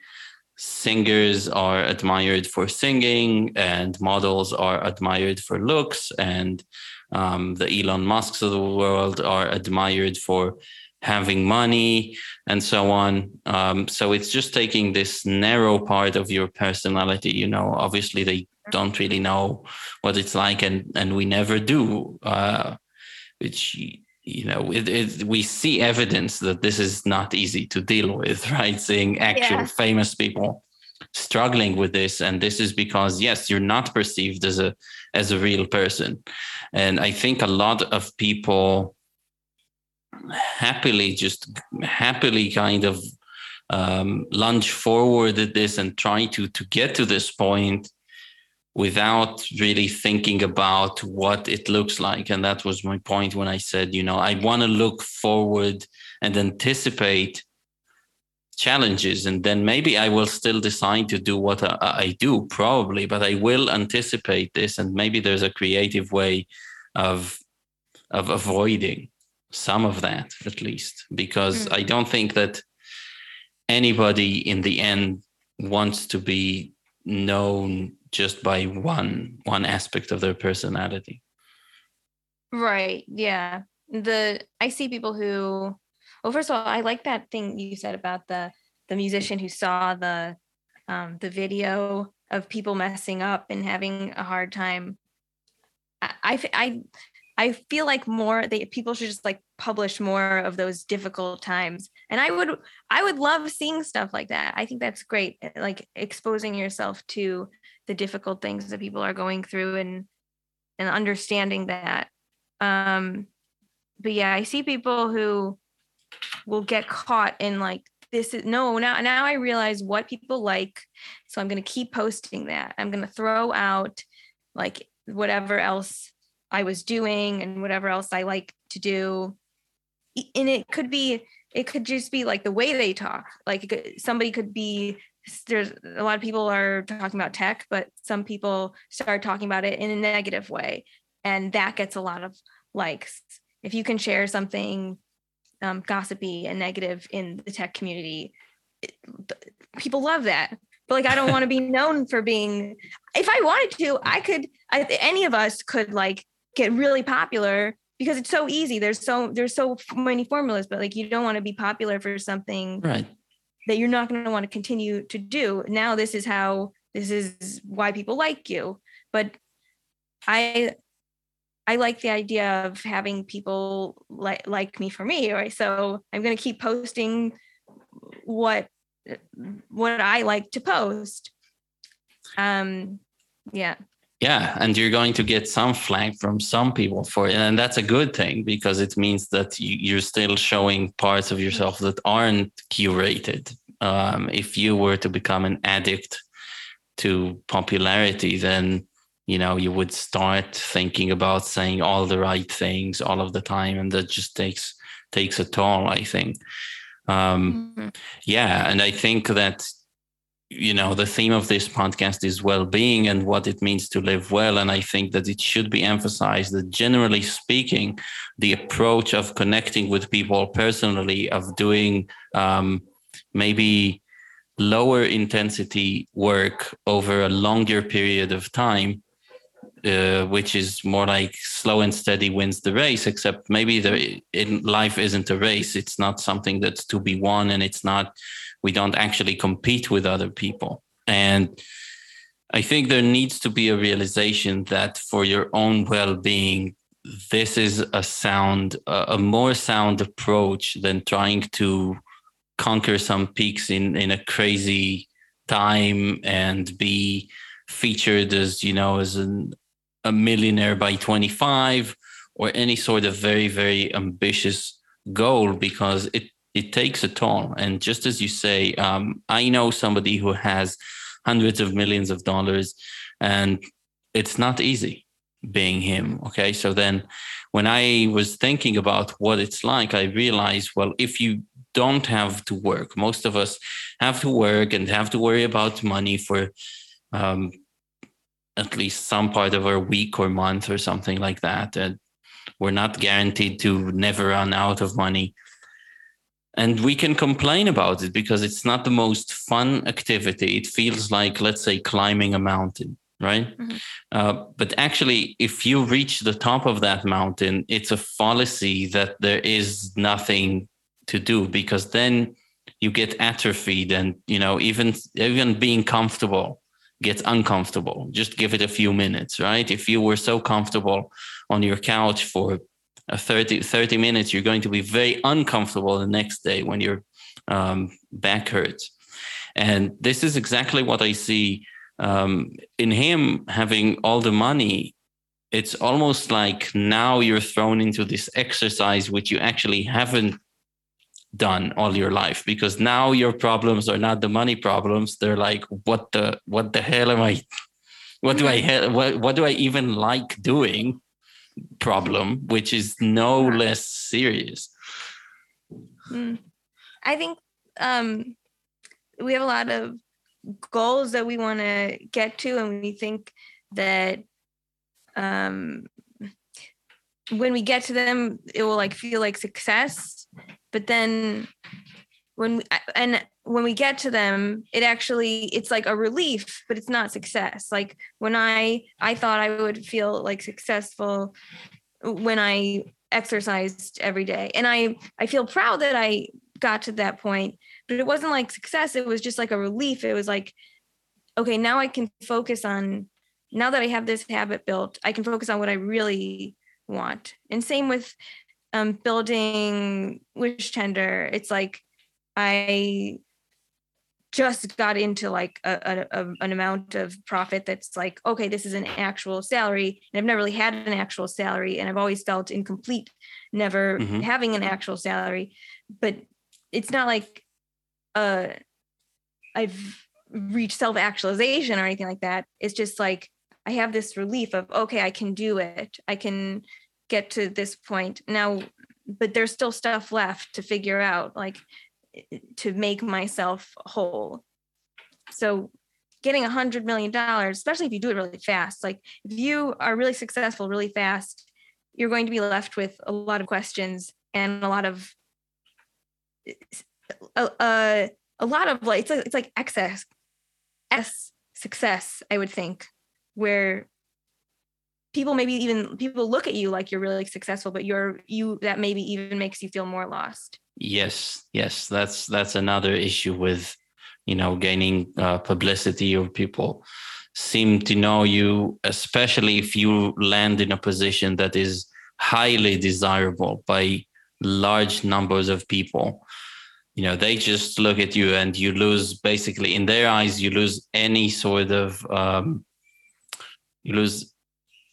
singers are admired for singing and models are admired for looks, and um the Elon Musks of the world are admired for having money and so on. Um, so it's just taking this narrow part of your personality, you know, obviously they don't really know what it's like, and, and we never do, uh, which, you know, it, it, we see evidence that this is not easy to deal with, right? Seeing actual yeah. famous people struggling with this. And this is because, yes, you're not perceived as a, as a real person. And I think a lot of people happily, just happily kind of um, lunge forward at this and try to, to get to this point without really thinking about what it looks like. And that was my point when I said, you know, I want to look forward and anticipate challenges. And then maybe I will still decide to do what I, I do, probably, but I will anticipate this. And maybe there's a creative way of, of avoiding some of that, at least, because mm-hmm. I don't think that anybody in the end wants to be known just by one one aspect of their personality. Right. Yeah. The I see people who, well, first of all, I like that thing you said about the the musician who saw the um, the video of people messing up and having a hard time. I I, I I feel like more they, people should just like publish more of those difficult times. And I would, I would love seeing stuff like that. I think that's great. Like exposing yourself to the difficult things that people are going through and, and understanding that. Um, but yeah, I see people who will get caught in like, this is no, now, now I realize what people like. So I'm going to keep posting that. I'm going to throw out like whatever else I was doing and whatever else I like to do. And it could be, it could just be like the way they talk. Like somebody could be, there's a lot of people are talking about tech, but some people start talking about it in a negative way. And that gets a lot of likes. If you can share something um, gossipy and negative in the tech community, it, people love that. But like, I don't want to be known for being, if I wanted to, I could, I, any of us could like get really popular because it's so easy. There's so, there's so many formulas, but like, you don't want to be popular for something right. that you're not going to want to continue to do. Now, this is how, this is why people like you. But I, I like the idea of having people li- like me for me, right? So I'm going to keep posting what, what I like to post. Um, yeah. Yeah. And you're going to get some flag from some people for it. And that's a good thing because it means that you're still showing parts of yourself that aren't curated. Um, if you were to become an addict to popularity, then, you know, you would start thinking about saying all the right things all of the time. And that just takes, takes a toll, I think. Um, mm-hmm. Yeah. And I think that, you know, the theme of this podcast is well-being and what it means to live well. And I think that it should be emphasized that generally speaking, the approach of connecting with people personally, of doing um, maybe lower intensity work over a longer period of time, Uh, which is more like slow and steady wins the race, except maybe the, in life isn't a race. It's not something that's to be won, and it's not, we don't actually compete with other people. And I think there needs to be a realization that for your own well-being, this is a sound, a, a more sound approach than trying to conquer some peaks in, in a crazy time and be featured as, you know, as an a millionaire by twenty-five or any sort of very, very ambitious goal, because it, it takes a toll. And just as you say, um, I know somebody who has hundreds of millions of dollars and it's not easy being him. Okay. So then when I was thinking about what it's like, I realized, well, if you don't have to work, most of us have to work and have to worry about money for um, at least some part of our week or month or something like that. And we're not guaranteed to never run out of money. And we can complain about it because it's not the most fun activity. It feels like, let's say, climbing a mountain, right? Mm-hmm. Uh, but actually, if you reach the top of that mountain, it's a fallacy that there is nothing to do, because then you get atrophied and, you know, even, even being comfortable gets uncomfortable. Just give it a few minutes, right? If you were so comfortable on your couch for thirty minutes, you're going to be very uncomfortable the next day when your um, back hurts. And this is exactly what I see um, in him having all the money. It's almost like now you're thrown into this exercise, which you actually haven't done all your life, because now your problems are not the money problems. They're like, what the what the hell am I? What do I what what do I even like doing? Problem, which is no less serious. Mm. I think um, we have a lot of goals that we want to get to, and we think that um, when we get to them, it will like feel like success. But then when we, and when we get to them, it actually, it's like a relief, but it's not success. Like when I, I thought I would feel like successful when I exercised every day. And I, I feel proud that I got to that point, but it wasn't like success. It was just like a relief. It was like, okay, now I can focus on, now that I have this habit built, I can focus on what I really want. And same with Um, building WishTender. It's like I just got into like a, a, a, an amount of profit that's like, okay, this is an actual salary, and I've never really had an actual salary, and I've always felt incomplete never mm-hmm. having an actual salary. But it's not like uh, I've reached self-actualization or anything like that. It's just like I have this relief of, okay, I can do it. I can get to this point now, but there's still stuff left to figure out, like to make myself whole. So getting a hundred million dollars, especially if you do it really fast, like if you are really successful really fast, you're going to be left with a lot of questions and a lot of uh, uh a lot of like it's like, it's like excess s success, I would think, where people maybe even people look at you like you're really successful, but you're you that maybe even makes you feel more lost. Yes, yes, that's that's another issue with, you know, gaining uh, publicity, or people seem to know you, especially if you land in a position that is highly desirable by large numbers of people. You know, they just look at you and you lose, basically in their eyes, you lose any sort of um, you lose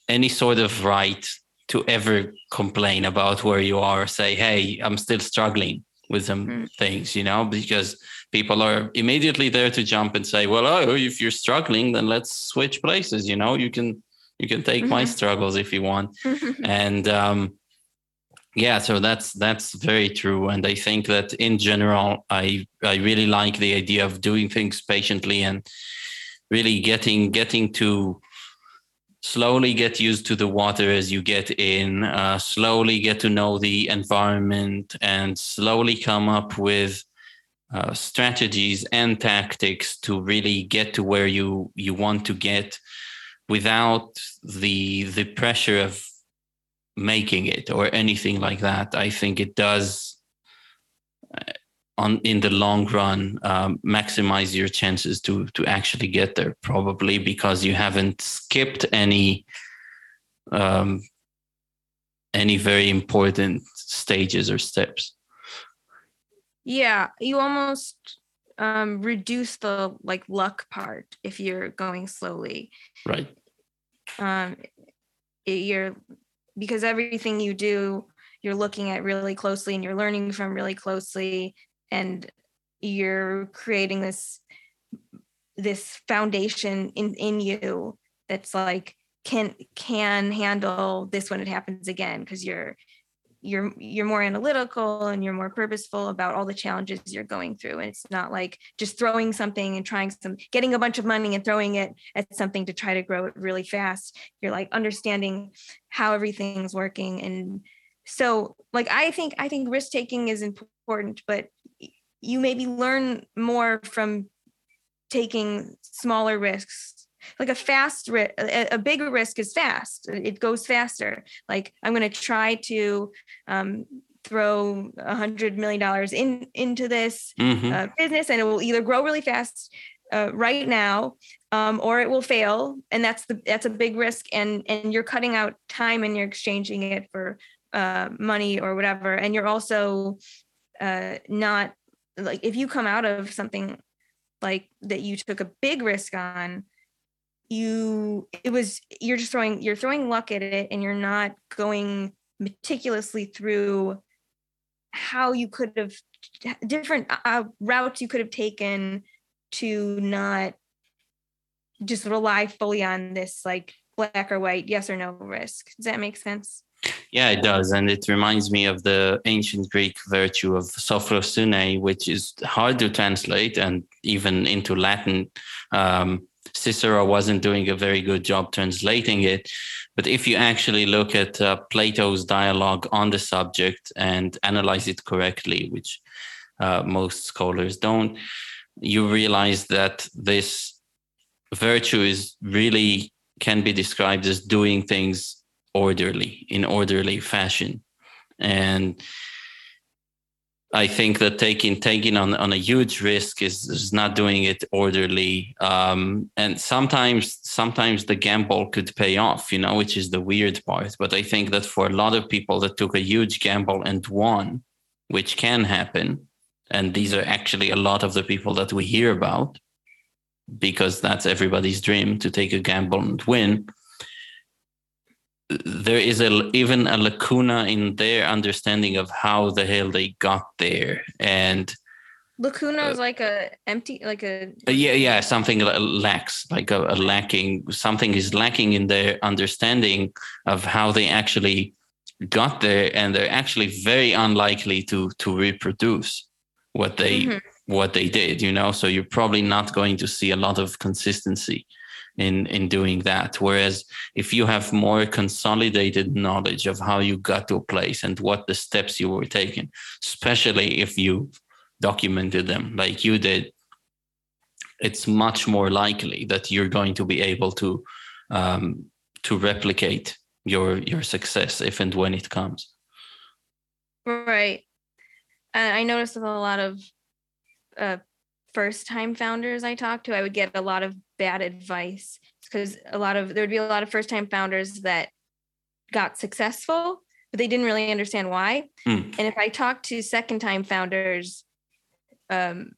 any sort of right to ever complain about where you are or say, hey, I'm still struggling with some mm. things, you know, because people are immediately there to jump and say, well, oh, if you're struggling, then let's switch places. You know, you can you can take mm-hmm. my struggles if you want. and um, yeah, so that's that's very true. And I think that in general, I I really like the idea of doing things patiently and really getting getting to slowly get used to the water as you get in, uh, slowly get to know the environment, and slowly come up with uh, strategies and tactics to really get to where you, you want to get without the the pressure of making it or anything like that. I think it does, uh, on in the long run, um, maximize your chances to to actually get there, probably because you haven't skipped any um, any very important stages or steps. Yeah, you almost um, reduce the like luck part if you're going slowly, right? Um, you're because everything you do, you're looking at really closely and you're learning from really closely. And you're creating this this foundation in, in you that's like can can handle this when it happens again, because you're you're you're more analytical and you're more purposeful about all the challenges you're going through. And it's not like just throwing something and trying some getting a bunch of money and throwing it at something to try to grow it really fast. You're like understanding how everything's working. And so like I think I think risk taking is important, but you maybe learn more from taking smaller risks. Like a fast risk, a big risk is fast. It goes faster. Like I'm going to try to um, throw a hundred million dollars in into this mm-hmm. uh, business, and it will either grow really fast uh, right now, um, or it will fail. And that's the that's a big risk. And and you're cutting out time, and you're exchanging it for uh, money or whatever. And you're also uh, not. Like if you come out of something like that you took a big risk on, you it was you're just throwing you're throwing luck at it, and you're not going meticulously through how you could have different uh, routes you could have taken to not just rely fully on this like black or white, yes or no risk. Does that make sense? Yeah, it does. And it reminds me of the ancient Greek virtue of sophrosyne, which is hard to translate. And even into Latin, um, Cicero wasn't doing a very good job translating it. But if you actually look at uh, Plato's dialogue on the subject and analyze it correctly, which uh, most scholars don't, you realize that this virtue is really can be described as doing things orderly, in orderly fashion. And I think that taking taking on, on a huge risk is, is not doing it orderly. Um, and sometimes sometimes the gamble could pay off, you know, which is the weird part. But I think that for a lot of people that took a huge gamble and won, which can happen, and these are actually a lot of the people that we hear about, because that's everybody's dream, to take a gamble and win. There is a, even a lacuna in their understanding of how the hell they got there. And lacuna uh, is like a empty, like a yeah, yeah, something lacks, like a, a lacking. Something is lacking in their understanding of how they actually got there, and they're actually very unlikely to to reproduce what they mm-hmm. what they did. You know, so you're probably not going to see a lot of consistency in, in doing that. Whereas if you have more consolidated knowledge of how you got to a place and what the steps you were taking, especially if you documented them like you did, it's much more likely that you're going to be able to um, to replicate your your success if and when it comes. Right. And I noticed with a lot of uh, first-time founders I talked to, I would get a lot of bad advice because a lot of there would be a lot of first-time founders that got successful, but they didn't really understand why. Mm. And if I talked to second-time founders, um,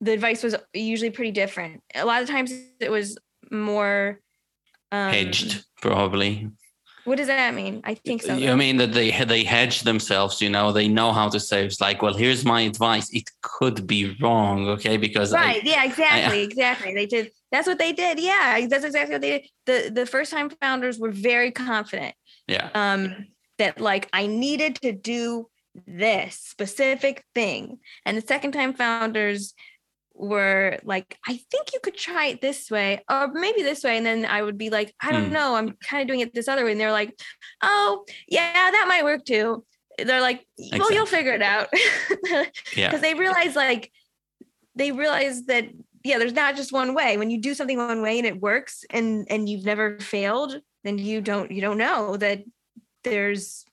the advice was usually pretty different. A lot of times it was more um, hedged, probably. What does that mean? I think so. You mean that they they hedge themselves, you know, they know how to say, it's like, well, here's my advice. It could be wrong, okay? Because right, I, yeah, exactly, I, exactly. They did. That's what they did. Yeah, that's exactly what they did. The, the first-time founders were very confident. Yeah. Um, that, like, I needed to do this specific thing. And the second-time founders were like, I think you could try it this way or maybe this way. And then I would be like, I don't mm. know, I'm kind of doing it this other way. And they're like, oh yeah, that might work too. They're like, well, exactly. You'll figure it out. Yeah. Because they realize like, they realize that, yeah, there's not just one way. When you do something one way and it works and, and you've never failed, then you don't, you don't know that there's,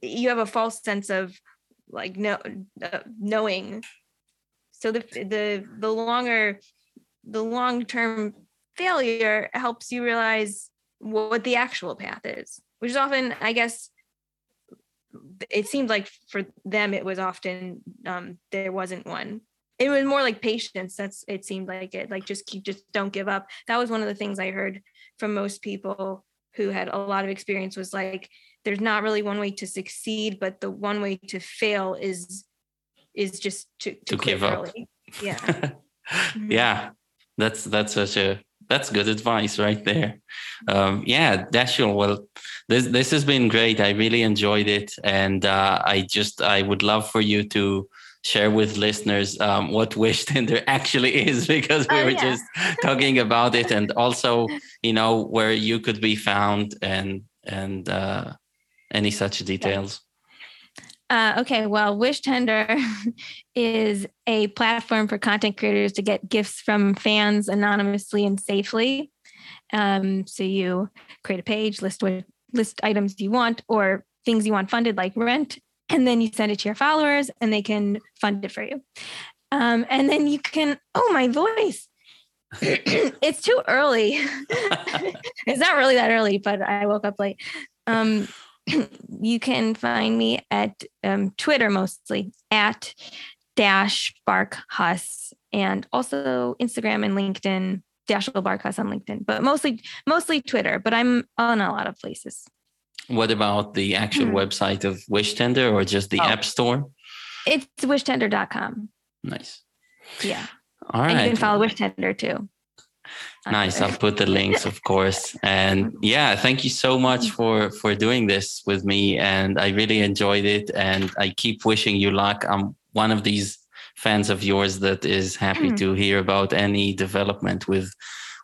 you have a false sense of like, no, uh, knowing. So the the the longer, the long-term failure helps you realize what the actual path is, which is often, I guess, it seemed like for them, it was often, um, there wasn't one. It was more like patience. That's, it seemed like it, like just keep, just don't give up. That was one of the things I heard from most people who had a lot of experience was like, there's not really one way to succeed, but the one way to fail is is just to, to, to give up. Yeah. Yeah. That's, that's such a, that's good advice right there. Um, yeah. Dashiell, well, this, this has been great. I really enjoyed it. And uh, I just, I would love for you to share with listeners um, what WishTender actually is, because we oh, were yeah. just talking about it, and also, you know, where you could be found and, and uh, any such details. Yeah. Uh, okay, well, WishTender is a platform for content creators to get gifts from fans anonymously and safely. Um, so you create a page, list what list items you want or things you want funded, like rent, and then you send it to your followers, and they can fund it for you. Um, and then you can. Oh, my voice! It's too early. It's not really that early, but I woke up late. Um, You can find me at um, Twitter mostly at Dash Bark Huss, and also Instagram and LinkedIn, Dashiell Bark-Huss on LinkedIn, but mostly mostly Twitter. But I'm on a lot of places. What about the actual hmm. website of WishTender or just the oh. App Store? It's wish tender dot com. Nice. Yeah. All right. And you can follow WishTender too. Nice. I'll put the links, of course. And yeah, thank you so much for, for doing this with me. And I really enjoyed it. And I keep wishing you luck. I'm one of these fans of yours that is happy to hear about any development with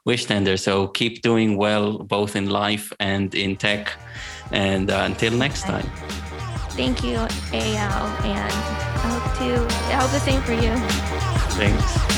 WishTender. So keep doing well, both in life and in tech. And uh, until next time. Thank you, Ayal. And I hope, to, I hope the same for you. Thanks.